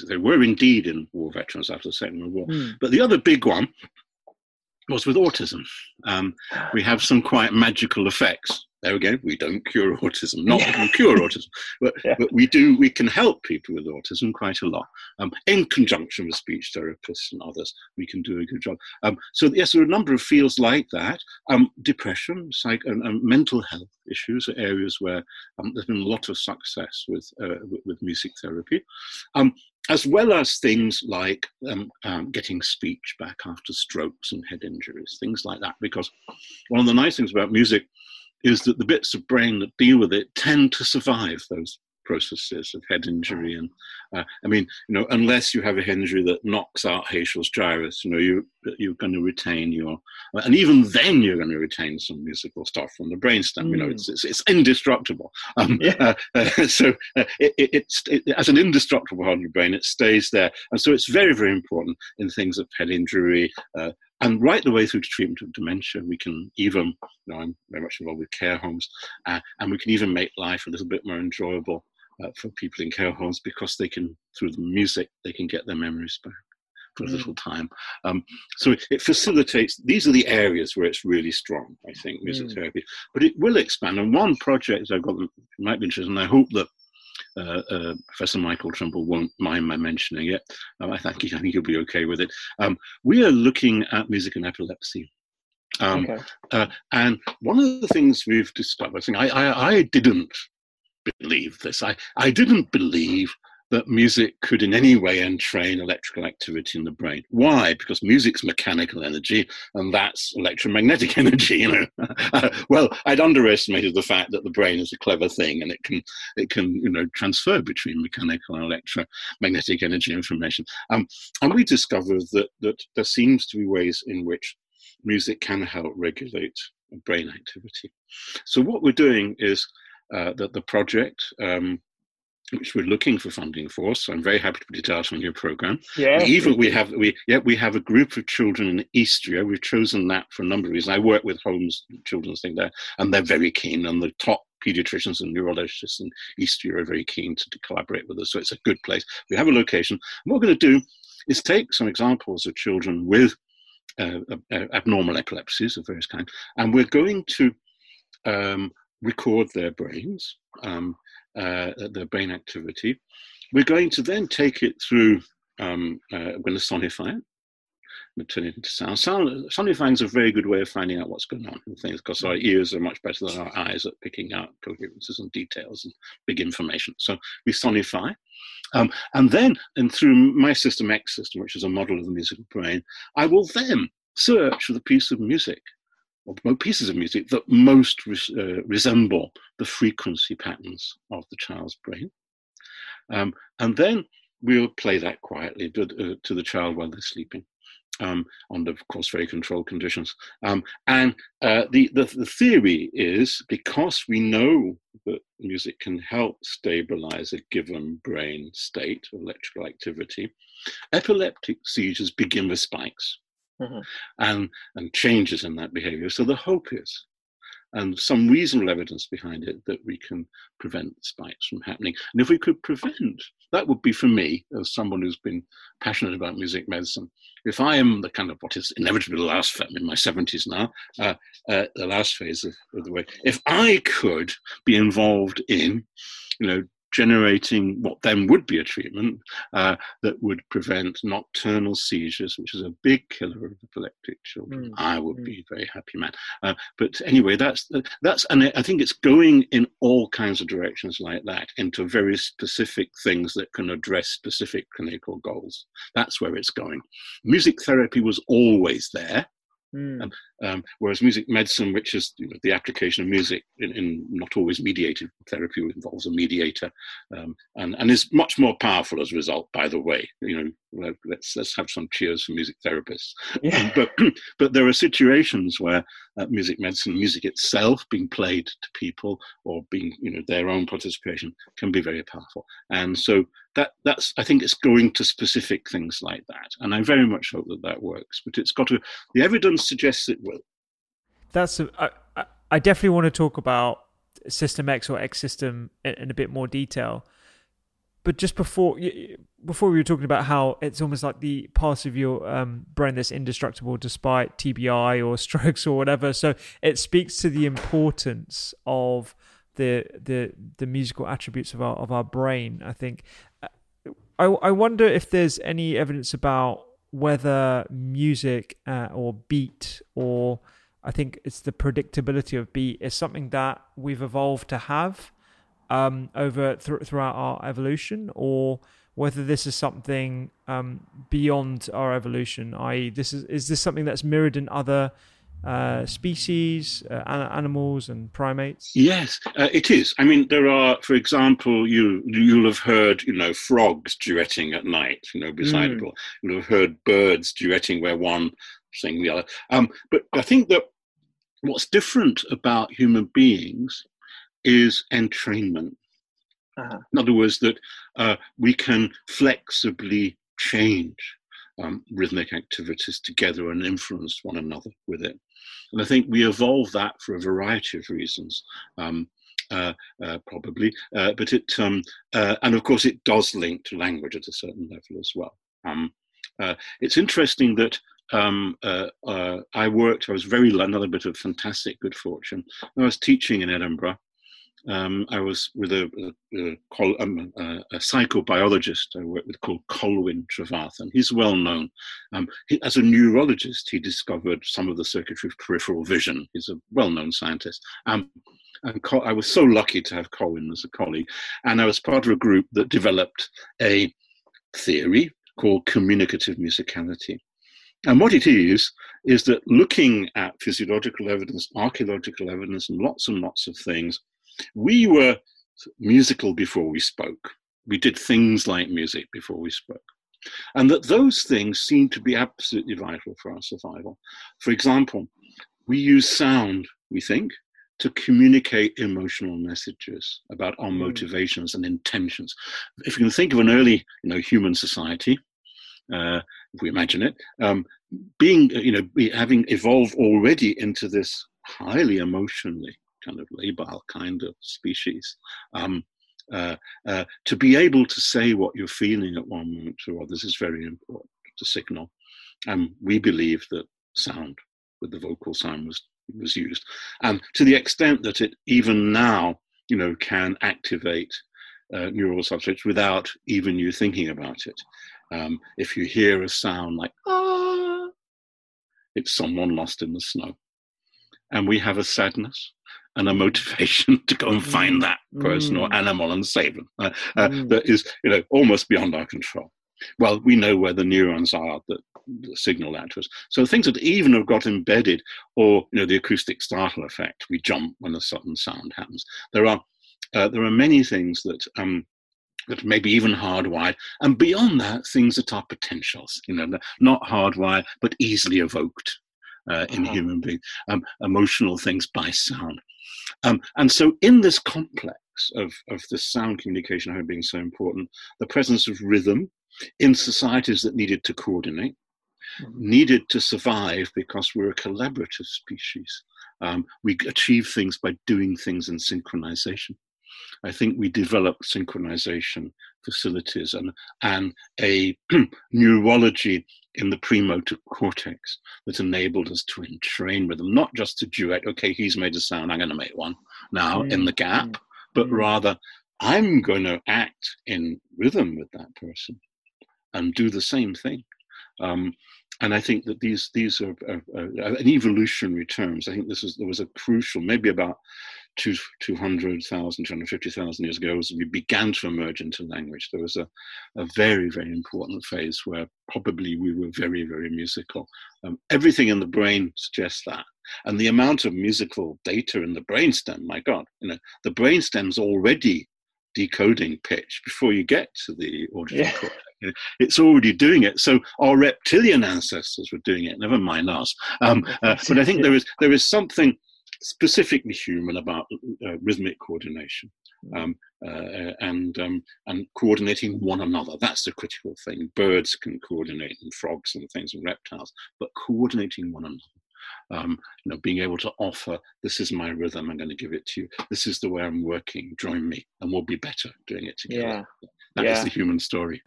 They were indeed in war veterans after the Second World War. Mm. But the other big one was with autism. Um, we have some quite magical effects. There we go. We don't cure autism. Not that we cure autism. But, yeah. but we do. We can help people with autism quite a lot. Um, in conjunction with speech therapists and others, we can do a good job. Um, so, yes, there are a number of fields like that. Um, depression, psych, and, and mental health issues are areas where um, there's been a lot of success with, uh, with, with music therapy. Um, as well as things like um, um, getting speech back after strokes and head injuries, things like that. Because one of the nice things about music is that the bits of brain that deal with it tend to survive those processes of head injury. And uh, I mean, you know, unless you have a head injury that knocks out Haeckel's gyrus, you know, you, you're going to retain your, and even then you're going to retain some musical stuff from the brainstem. Mm. You know, it's it's, it's indestructible. Um, yeah. uh, uh, so uh, it, it, it's it, as an indestructible part of your brain, it stays there. And so it's very, very important in things of head injury, uh, and right the way through to treatment of dementia. We can even, you know, I'm very much involved with care homes, uh, and we can even make life a little bit more enjoyable uh, for people in care homes, because they can, through the music, they can get their memories back for a little time. Um, so it facilitates, these are the areas where it's really strong, I think, music mm. therapy. But it will expand. And one project I've got that might be interesting, and I hope that Uh, uh, Professor Michael Trimble won't mind my mentioning it. Um, I think he, I think he'll be okay with it. Um, we are looking at music and epilepsy. Um, okay. uh, and one of the things we've discovered, I think I, I, I didn't believe this. I, I didn't believe that music could in any way entrain electrical activity in the brain. Why? Because music's mechanical energy, and that's electromagnetic energy. You know, uh, well, I'd underestimated the fact that the brain is a clever thing, and it can, it can, you know, transfer between mechanical and electromagnetic energy information. Um, and we discovered that that there seems to be ways in which music can help regulate brain activity. So what we're doing is uh, that the project, Um, which we're looking for funding for, so I'm very happy to put it out on your program. Yeah. And even we have, we yeah, we have a group of children in Istria. We've chosen that for a number of reasons. I work with Holmes Children's thing there, and they're very keen, and the top pediatricians and neurologists in Istria are very keen to, to collaborate with us, so it's a good place. We have a location. And what we're going to do is take some examples of children with uh, uh, abnormal epilepsies of various kinds, and we're going to um, record their brains, um, Uh, the brain activity. We're going to then take it through, um, uh, I'm going to sonify it, and turn it into sound. sound. Sonifying is a very good way of finding out what's going on in things, because our ears are much better than our eyes at picking out coherences and details and big information. So we sonify. Um, and then, and through my system, X system, which is a model of the musical brain, I will then search for the piece of music, or pieces of music that most res- uh, resemble the frequency patterns of the child's brain. Um, and then we'll play that quietly to, uh, to the child while they're sleeping, um, under, of course, very controlled conditions. Um, and uh, the, the, the theory is, because we know that music can help stabilize a given brain state of electrical activity, epileptic seizures begin with spikes. Mm-hmm. And and changes in that behavior. So the hope is, and some reasonable evidence behind it, that we can prevent spikes from happening. And if we could prevent, that would be, for me, as someone who's been passionate about music medicine, if I am the kind of what is inevitably the last, I'm in my seventies now, uh, uh, the last phase of, of the way, if I could be involved in, you know, generating what then would be a treatment uh, that would prevent nocturnal seizures, which is a big killer of epileptic children, mm. I would mm. be a very happy man. Uh, but anyway, that's, that's, and I think it's going in all kinds of directions like that, into very specific things that can address specific clinical goals. That's where it's going. Music therapy was always there. Mm. Um, um, whereas music medicine, which is you know, the application of music in, in not always mediated therapy, involves a mediator, um, and, and is much more powerful as a result, by the way. You know, let's let's have some cheers for music therapists. Yeah. But but there are situations where uh, music medicine, music itself being played to people or being, you know, their own participation can be very powerful. And so that that's, I think it's going to specific things like that. And I very much hope that that works, but it's got to, the evidence suggests it will. That's a, I, I definitely want to talk about System X or X System in, in a bit more detail. But just before before we were talking about how it's almost like the parts of your um, brain that's indestructible despite T B I or strokes or whatever. So it speaks to the importance of the the the musical attributes of our of our brain. I think I I wonder if there's any evidence about whether music uh, or beat, or I think it's the predictability of beat, is something that we've evolved to have um, over th- throughout our evolution, or whether this is something um, beyond our evolution, that is, this is is this something that's mirrored in other uh, species, uh, animals, and primates? Yes, uh, it is. I mean, there are, for example, you you'll have heard, you know, frogs duetting at night, you know, beside mm. it all. You'll have heard birds duetting where one sings the other. Um, but I think that what's different about human beings is entrainment. Uh-huh. In other words, that uh, we can flexibly change um, rhythmic activities together and influence one another with it. And I think we evolved that for a variety of reasons, um, uh, uh, probably. Uh, but it, um, uh, and of course, it does link to language at a certain level as well. Um, uh, it's interesting that um, uh, uh, I worked. I was very another bit of fantastic good fortune. I was teaching in Edinburgh. Um, I was with a, a, a, um, a psychobiologist I worked with called Colwyn Trevathan. He's well known. Um, he, as a neurologist, he discovered some of the circuitry of peripheral vision. He's a well-known scientist. Um, and Col- I was so lucky to have Colwyn as a colleague. And I was part of a group that developed a theory called communicative musicality. And what it is, is that looking at physiological evidence, archaeological evidence, and lots and lots of things, we were musical before we spoke. We did things like music before we spoke. And that those things seem to be absolutely vital for our survival. For example, we use sound, we think, to communicate emotional messages about our motivations and intentions. If you can think of an early, you know, human society, uh, if we imagine it, um, being, you know, having evolved already into this highly emotionally kind of labile kind of species, um, uh, uh, to be able to say what you're feeling at one moment or others is very important to signal. And um, we believe that sound, with the vocal sound, was was used, and to the extent that it even now, you know, can activate uh, neural substrates without even you thinking about it. Um, if you hear a sound like ah, it's someone lost in the snow, and we have a sadness and a motivation to go and find that person mm. or animal and save them. Uh, uh, mm. That is, you know, almost beyond our control. Well, we know where the neurons are that signal that to us. So things that even have got embedded, or, you know, the acoustic startle effect, we jump when a sudden sound happens. There are uh, there are many things that um, that may be even hardwired, and beyond that, things that are potentials, you know, not hardwired, but easily evoked uh, in uh-huh. human beings, um, emotional things by sound. Um, and so in this complex of, of the sound communication having been so important, the presence of rhythm in societies that needed to coordinate, mm-hmm. needed to survive because we're a collaborative species. Um, we achieve things by doing things in synchronization. I think we developed synchronization facilities and, and a neurology in the premotor cortex that enabled us to entrain rhythm, not just to duet, okay, he's made a sound, I'm going to make one now mm. in the gap, mm. but mm. rather I'm going to act in rhythm with that person and do the same thing. Um, and I think that these these are, are, are, are in evolutionary terms, I think this is, there was a crucial, maybe about two hundred thousand, two hundred fifty thousand years ago, as we began to emerge into language. There was a, a very, very important phase where probably we were very, very musical. Um, everything in the brain suggests that. And the amount of musical data in the brainstem, my God, you know, the brainstem's already decoding pitch before you get to the auditory yeah. cortex. You know, it's already doing it. So our reptilian ancestors were doing it, never mind us. Um, uh, but I think there is there is something specifically human about uh, rhythmic coordination um, uh, and um, and coordinating one another. That's the critical thing. Birds can coordinate, and frogs and things, and reptiles, but coordinating one another. Um, you know, being able to offer, this is my rhythm, I'm going to give it to you. This is the way I'm working, join me, and we'll be better doing it together. Yeah. That yeah. is the human story.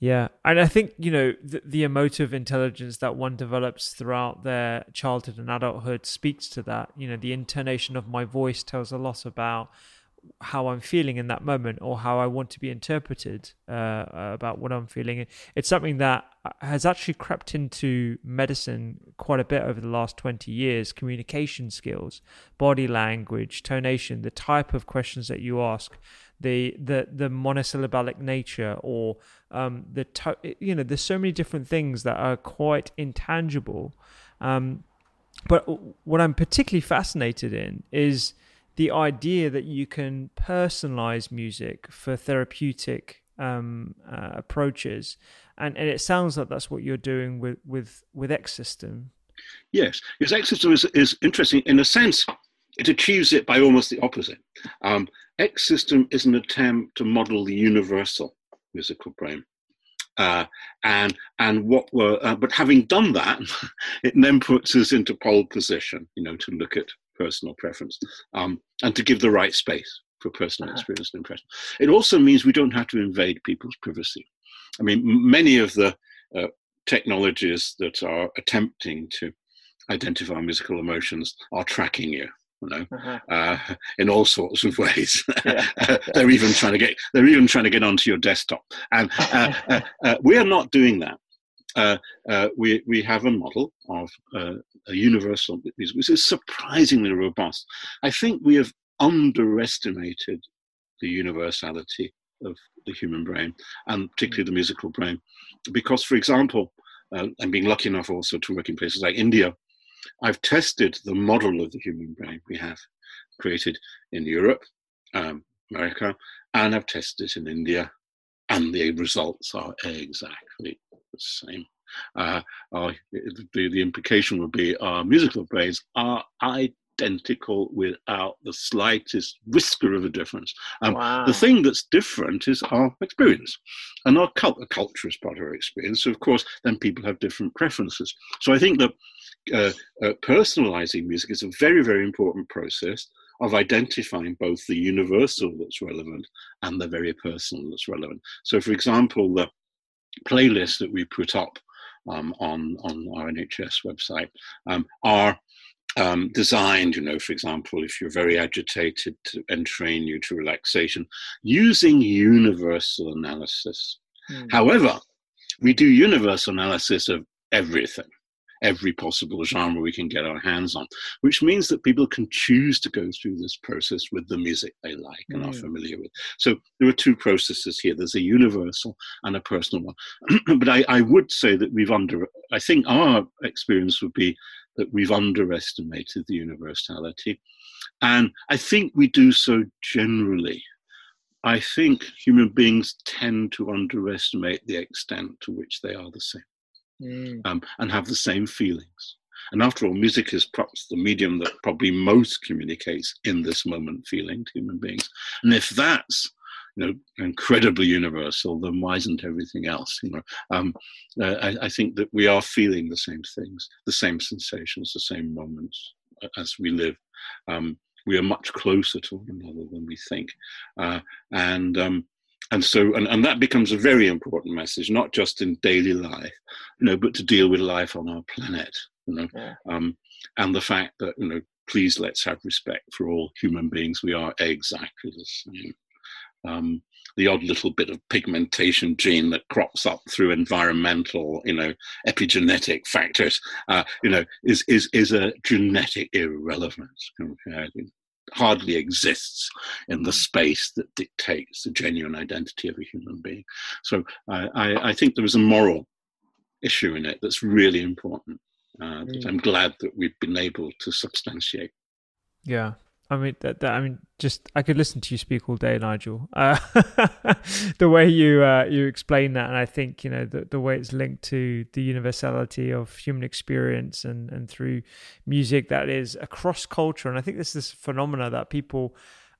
Yeah, and I think, you know, the, the emotive intelligence that one develops throughout their childhood and adulthood speaks to that. You know, the intonation of my voice tells a lot about how I'm feeling in that moment, or how I want to be interpreted uh, about what I'm feeling. It's something that has actually crept into medicine quite a bit over the last twenty years. Communication skills, body language, tonation, the type of questions that you ask, the the the monosyllabic nature, or um, the to- you know, there's so many different things that are quite intangible. Um, but what I'm particularly fascinated in is the idea that you can personalize music for therapeutic um, uh, approaches, and, and it sounds like that's what you're doing with with, with X-System. Yes, because X-System is, is interesting. In a sense, it achieves it by almost the opposite. Um, X-System is an attempt to model the universal musical brain. Uh, and and what were uh, but having done that, it then puts us into pole position, you know, to look at personal preference um, and to give the right space for personal uh-huh. experience and impression. It also means we don't have to invade people's privacy. I mean, m- many of the uh, technologies that are attempting to identify musical emotions are tracking you. You know, uh-huh. uh, in all sorts of ways. Yeah. they're even trying to get they're even trying to get onto your desktop, and uh, uh, uh, we are not doing that. Uh, uh, we we have a model of uh, a universal music, which is surprisingly robust. I think we have underestimated the universality of the human brain, and particularly the musical brain, because, for example, uh, I'm being lucky enough also to work in places like India. I've tested the model of the human brain we have created in Europe, um, America, and I've tested it in India, and the results are exactly the same. Uh, uh, the, the implication would be our musical brains are identical without the slightest whisker of a difference. Um, wow. The thing that's different is our experience, and our cult- culture is part of our experience. So, of course, then people have different preferences. So I think that Uh, uh, personalizing music is a very, very important process of identifying both the universal that's relevant and the very personal that's relevant. So, for example, the playlists that we put up um, on, on our N H S website um, are um, designed, you know, for example, if you're very agitated, to entrain you to relaxation, using universal analysis. Mm. However, we do universal analysis of everything. Every possible genre we can get our hands on, which means that people can choose to go through this process with the music they like and mm. are familiar with. So there are two processes here. There's a universal and a personal one. But I, I would say that we've under, I think our experience would be that we've underestimated the universality. And I think we do so generally. I think human beings tend to underestimate the extent to which they are the same. Mm. Um, and have the same feelings. And after all, music is perhaps the medium that probably most communicates in this moment feeling to human beings. And if that's, you know, incredibly universal, then why isn't everything else? You know, um, uh, I, I think that we are feeling the same things, the same sensations, the same moments as we live. Um, we are much closer to one another than we think. Uh, and um, And so, and, and that becomes a very important message, not just in daily life, you know, but to deal with life on our planet, you know, yeah. um, and the fact that, you know, please let's have respect for all human beings. We are exactly the same. Um, the odd little bit of pigmentation gene that crops up through environmental, you know, epigenetic factors, uh, you know, is is is a genetic irrelevance compared hardly exists in the space that dictates the genuine identity of a human being. So I, I, I think there is a moral issue in it that's really important. Uh, that I'm glad that we've been able to substantiate. Yeah. I mean, that, that, I mean, just I could listen to you speak all day, Nigel. Uh, the way you uh, you explain that, and I think you know the, the way it's linked to the universality of human experience, and and through music that is across culture. And I think this is this phenomena that people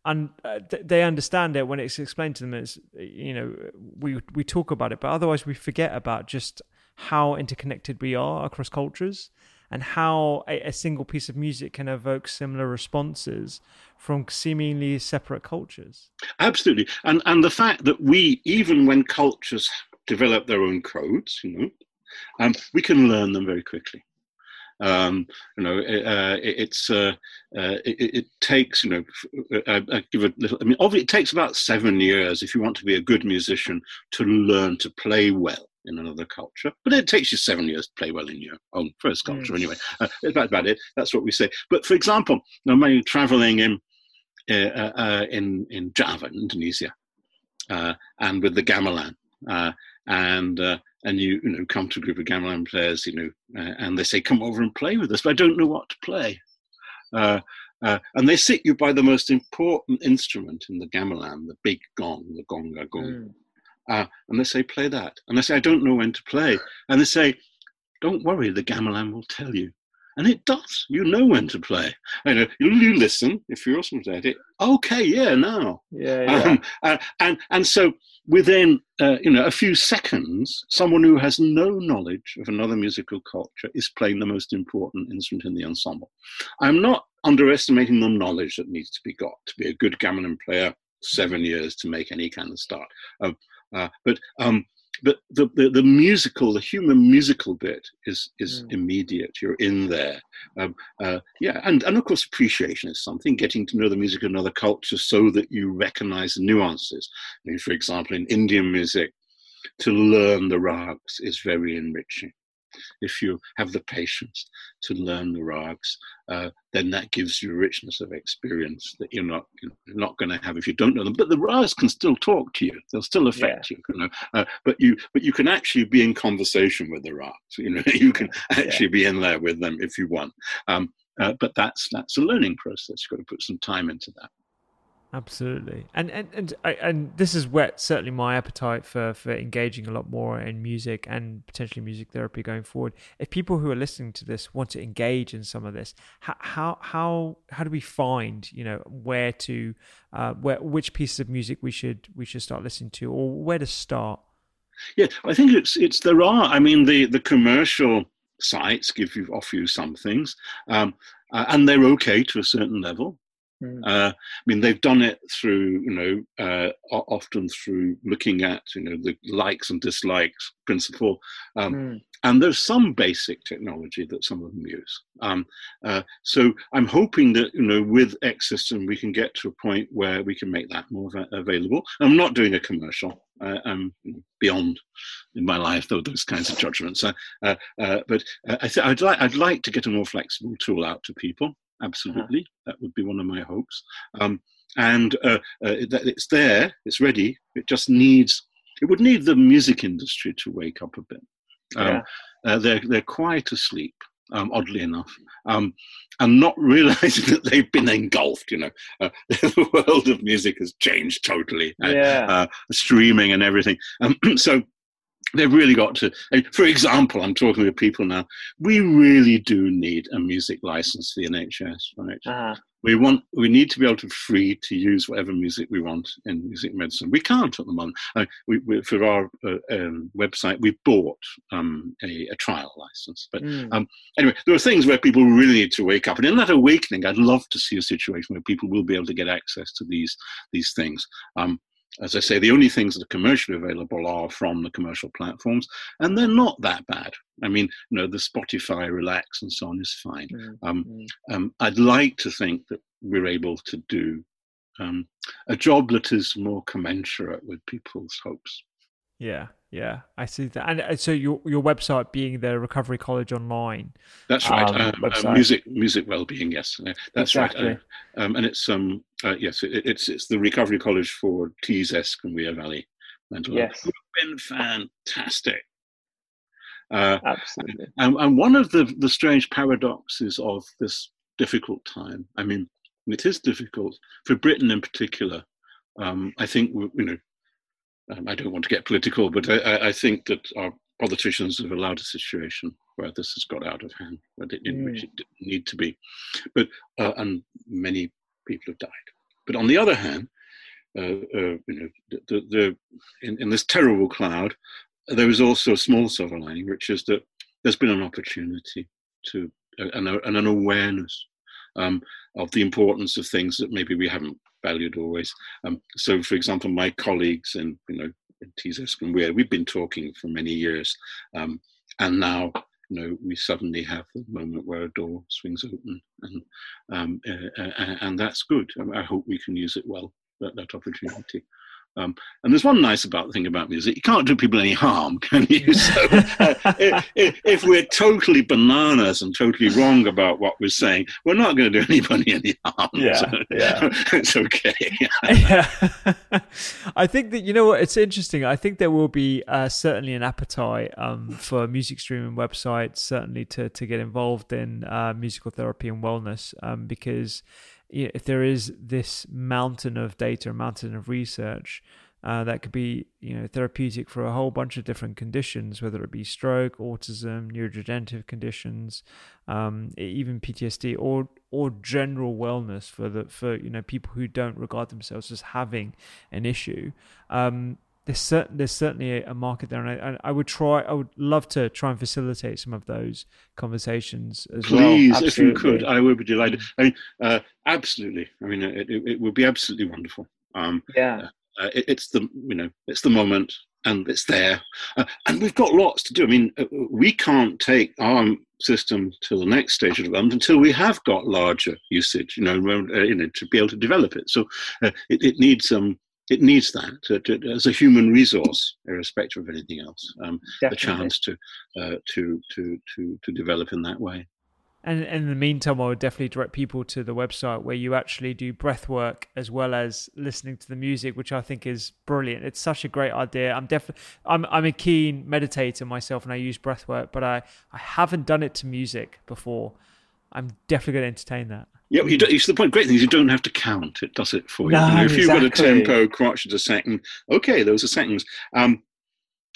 and uh, they understand it when it's explained to them. It's, you know, we we talk about it, but otherwise we forget about just how interconnected we are across cultures, and how a, a single piece of music can evoke similar responses from seemingly separate cultures. Absolutely. And and the fact that we, even when cultures develop their own codes, you know, um, we can learn them very quickly. Um, you know, uh, it, it's, uh, uh, it, it takes, you know, I, I give a little, I mean, obviously it takes about seven years if you want to be a good musician to learn to play well in another culture, but it takes you seven years to play well in your own first culture. Mm. Anyway, uh, that's about it. That's what we say. But for example, now when you're traveling in uh, uh, in in Java, Indonesia, uh, and with the gamelan, uh, and uh, and you you know come to a group of gamelan players, you know, uh, and they say, "Come over and play with us," but I don't know what to play. Uh, Uh, and they sit you by the most important instrument in the gamelan, the big gong, the gonga gong. Mm. Uh, and they say, play that. And they say, I don't know when to play. And they say, don't worry, the gamelan will tell you. And it does. You know when to play. You know, you listen if you're awesome at it. Okay, yeah, now. Yeah, yeah. Um, uh, and and so within uh, you know a few seconds, someone who has no knowledge of another musical culture is playing the most important instrument in the ensemble. I'm not underestimating the knowledge that needs to be got to be a good gamelan player. Seven years to make any kind of start. Um, Uh, but um, but the, the the musical, the human musical bit is is mm. immediate. You're in there, um, uh, yeah. And and of course, appreciation is something. Getting to know the music of another culture so that you recognise the nuances. I mean, for example, in Indian music, to learn the rags is very enriching. If you have the patience to learn the rags, uh, then that gives you richness of experience that you're not you're not going to have if you don't know them. But the rags can still talk to you; they'll still affect yeah. you. You know? uh, but you but you can actually be in conversation with the rags. You know, you can actually yeah. be in there with them if you want. Um, uh, but that's that's a learning process. You've got to put some time into that. Absolutely, and and and and this has whet certainly my appetite for for engaging a lot more in music and potentially music therapy going forward. If people who are listening to this want to engage in some of this, how how how, how do we find you know where to uh, where which pieces of music we should we should start listening to, or where to start? Yeah, I think it's it's there are. I mean, the the commercial sites give you offer you some things, um, uh, and they're okay to a certain level. Uh, I mean, they've done it through, you know, uh, often through looking at, you know, the likes and dislikes principle. Um, mm. And there's some basic technology that some of them use. Um, uh, so I'm hoping that, you know, with X-System, we can get to a point where we can make that more av- available. I'm not doing a commercial. Uh, I'm beyond in my life those kinds of judgments. Uh, uh, uh, but uh, I th- I'd, li- I'd like to get a more flexible tool out to people. Absolutely, uh-huh. That would be one of my hopes. Um, and uh, uh, it, it's there, it's ready. It just needs. It would need the music industry to wake up a bit. Um, yeah. uh, they're they're quite asleep, um, oddly enough, um, and not realising that they've been engulfed. You know, uh, the world of music has changed totally. Uh, yeah, uh, streaming and everything. Um, so. They've really got to, for example, I'm talking to people now, we really do need a music license for the N H S, right? Uh-huh. We want, we need to be able to free to use whatever music we want in music medicine. We can't at the moment. Uh, we, we, for our uh, um, website, we bought um, a, a trial license. But mm. um, anyway, there are things where people really need to wake up. And in that awakening, I'd love to see a situation where people will be able to get access to these, these things. Um, As I say, the only things that are commercially available are from the commercial platforms, and they're not that bad. I mean, you know, the Spotify Relax and so on is fine. Mm-hmm. Um, um, I'd like to think that we're able to do um, a job that is more commensurate with people's hopes. Yeah, yeah, I see that. And so your your website being the Recovery College Online. That's right. Um, um, uh, music, music wellbeing. Yes, that's exactly. right. Uh, um, and it's um, uh, yes, it, it's it's the Recovery College for Tees Esk and Wear Valley. Mental yes, health. It's been fantastic. Uh, Absolutely. And, and one of the the strange paradoxes of this difficult time. I mean, it is difficult for Britain in particular. Um, I think we, you know. Um, I don't want to get political, but I, I think that our politicians have allowed a situation where this has got out of hand, in which it didn't need to be. But uh, and many people have died. But on the other hand, uh, uh, you know, the, the, the in, in this terrible cloud, there is also a small silver lining, which is that there's been an opportunity to uh, and, a, and an awareness um, of the importance of things that maybe we haven't valued always. Um, so, for example, my colleagues in, you know, in Tees Esk and Wear, we've been talking for many years, um, and now, you know, we suddenly have the moment where a door swings open, and um, uh, uh, and that's good. I hope we can use it well, that, that opportunity. Um, and there's one nice about thing about music: you can't do people any harm, can you? So, uh, if, if we're totally bananas and totally wrong about what we're saying, we're not going to do anybody any harm. Yeah, so, yeah. It's okay. Yeah. I think that, you know what, it's interesting. I think there will be uh, certainly an appetite um, for music streaming websites, certainly to to get involved in uh, musical therapy and wellness, um, because if there is this mountain of data, mountain of research uh, that could be, you know, therapeutic for a whole bunch of different conditions, whether it be stroke, autism, neurodegenerative conditions, um, even P T S D, or or general wellness for the for you know people who don't regard themselves as having an issue. Um, there's certain there's certainly a market there, and I, I would try. I would love to try and facilitate some of those conversations as Please, well. Please, if you could, I would be delighted. I mean, uh, absolutely. I mean, it, it, it would be absolutely wonderful. Um, yeah, uh, it, it's the you know, it's the moment, and it's there, uh, and we've got lots to do. I mean, we can't take our system to the next stage of development until we have got larger usage. You know, you know, to be able to develop it. So uh, it, it needs some. Um, It needs that to, to, as a human resource, irrespective of anything else, um, a chance to, uh, to to to to develop in that way. And, and in the meantime, I would definitely direct people to the website where you actually do breath work as well as listening to the music, which I think is brilliant. It's such a great idea. I'm definitely I'm I'm a keen meditator myself, and I use breath work, but I, I haven't done it to music before. I'm definitely going to entertain that. Yeah, well, you don't, it's the point. Great thing is you don't have to count; it does it for you. No, you know, if exactly. You've got a tempo, crotch is a second. Okay, those are seconds. Um,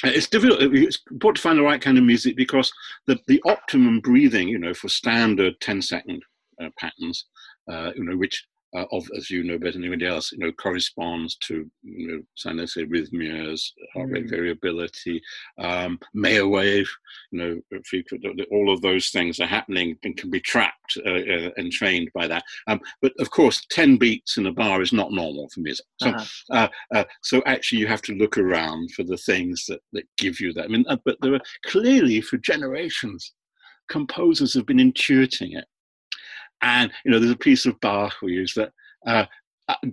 it's difficult. It's important to find the right kind of music because the the optimum breathing, you know, for standard ten second uh, patterns, uh, you know, which uh, of as you know better than anybody else, you know, corresponds to you know sinus arrhythmias, heart rate mm. variability, um, Mayer wave, you know, frequent, all of those things are happening and can be trapped uh, uh, and trained by that. Um, but of course, ten beats in a bar is not normal for music. So, uh-huh. uh, uh, so actually, you have to look around for the things that, that give you that. I mean, uh, but there are clearly for generations, composers have been intuiting it. And, you know, there's a piece of Bach we use that uh,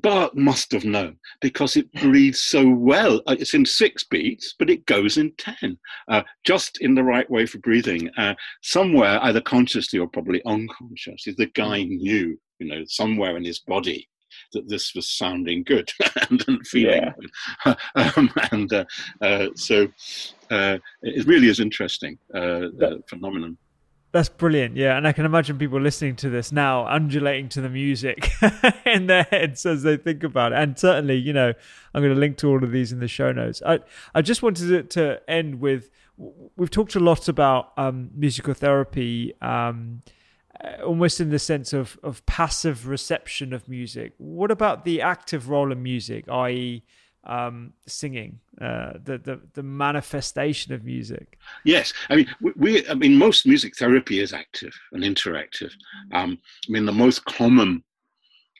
Bach must have known because it breathes so well. It's in six beats, but it goes in ten, uh, just in the right way for breathing. Uh, somewhere, either consciously or probably unconsciously, the guy knew, you know, somewhere in his body that this was sounding good and, and feeling yeah. good. um, and uh, uh, so uh, it really is interesting uh, yeah. phenomenon. That's brilliant, yeah. And I can imagine people listening to this now undulating to the music in their heads as they think about it. And certainly, you know, I'm going to link to all of these in the show notes. I, I just wanted to end with, we've talked a lot about um, musical therapy, um, almost in the sense of, of passive reception of music. What about the active role of music, that is, um singing uh the, the the manifestation of music? Yes, I mean we, we I mean most music therapy is active and interactive. um I mean the most common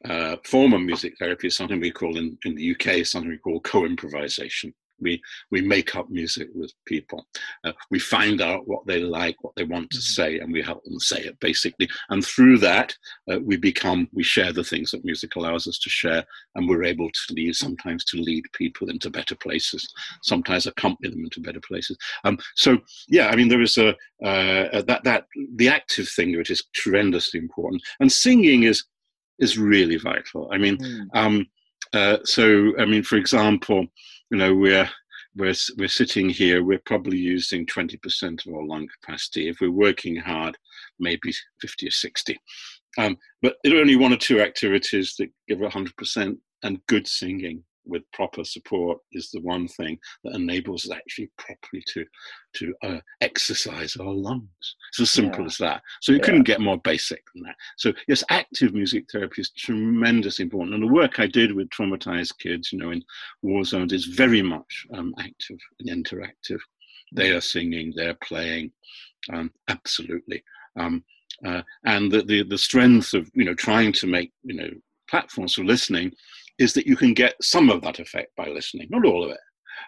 uh form of music therapy is something we call in, in the U K something we call co-improvisation, We we make up music with people. Uh, we find out what they like, what they want to say, and we help them say it, basically. And through that, uh, we become, we share the things that music allows us to share, and we're able to lead, sometimes to lead people into better places, sometimes accompany them into better places. Um, so, yeah, I mean, there is a, uh, that, that the active thing, which is tremendously important. And singing is, is really vital. I mean, mm. um, uh, so, I mean, for example, you know, we're, we're, we're sitting here, we're probably using twenty percent of our lung capacity. If we're working hard, maybe fifty or sixty. Um, but there are only one or two activities that give one hundred percent, and good singing with proper support is the one thing that enables us actually properly to, to uh, exercise our lungs. It's as simple yeah. as that. So you yeah. couldn't get more basic than that. So yes, active music therapy is tremendously important. And the work I did with traumatized kids, you know, in war zones is very much um, active and interactive. They are singing, they're playing, um, absolutely. Um, uh, and the, the, the strength of, you know, trying to make, you know, platforms for listening is that you can get some of that effect by listening, not all of it,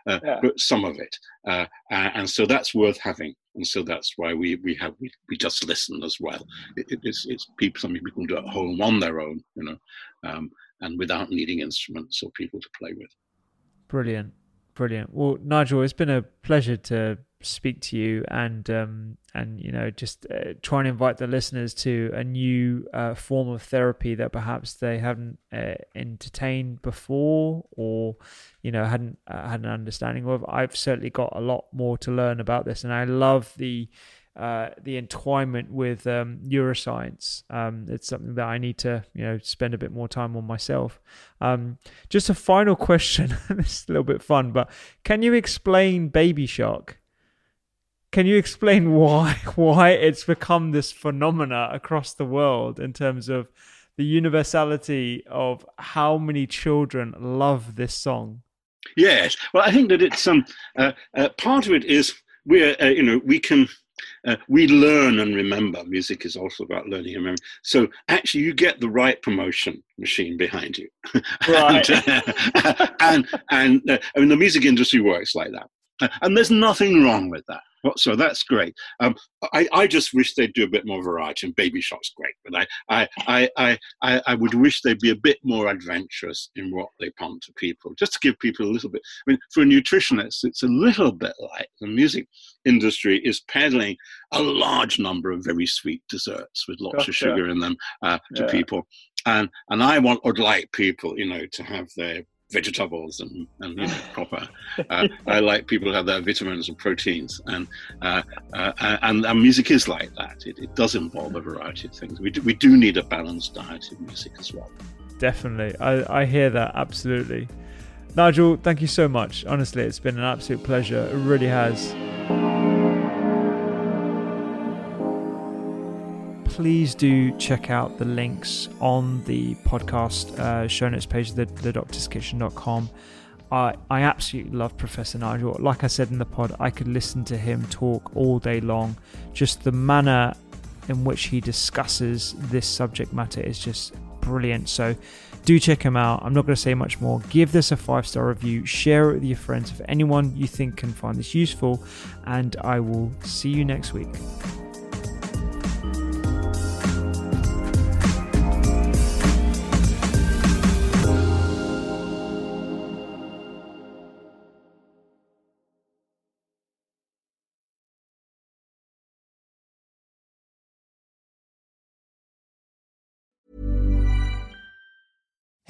uh, yeah. but some of it. Uh, and so that's worth having. And so that's why we we have we, we just listen as well. It, it's it's people, something people do at home on their own, you know, um, and without needing instruments or people to play with. Brilliant, brilliant. Well, Nigel, it's been a pleasure to speak to you, and um, and you know, just uh, try and invite the listeners to a new uh, form of therapy that perhaps they haven't uh, entertained before, or you know, hadn't uh, had an understanding of. I've certainly got a lot more to learn about this, and I love the uh, the entwinement with um, neuroscience. Um, it's something that I need to you know spend a bit more time on myself. Um, just a final question. This is a little bit fun, but can you explain Baby Shark? Can you explain why why it's become this phenomena across the world in terms of the universality of how many children love this song? Yes, well, I think that it's um uh, uh, part of it is we're uh, you know we can uh, we learn and remember. Music is also about learning and remembering. So actually, you get the right promotion machine behind you, right? and uh, and, and uh, I mean, the music industry works like that, uh, and there's nothing wrong with that. So that's great. Um, I, I just wish they'd do a bit more variety, and Baby Shark's great, but I, I, I, I, I would wish they'd be a bit more adventurous in what they pump to people, just to give people a little bit. I mean, for a nutritionist, it's a little bit like the music industry is peddling a large number of very sweet desserts with lots gotcha. of sugar in them uh, to yeah. people, and and I want would like people, you know, to have their vegetables and, and you know, proper. Uh, I like people who have their vitamins and proteins, and uh, uh, and, and music is like that. It, it does involve a variety of things. We do, we do need a balanced diet in music as well. Definitely, I, I hear that absolutely. Nigel, thank you so much. Honestly, it's been an absolute pleasure. It really has. Please do check out the links on the podcast uh, show notes page, the, the doctors kitchen dot com. I, I absolutely love Professor Nigel. Like I said in the pod, I could listen to him talk all day long. Just the manner in which he discusses this subject matter is just brilliant. So do check him out. I'm not going to say much more. Give this a five-star review. Share it with your friends, if anyone you think can find this useful. And I will see you next week.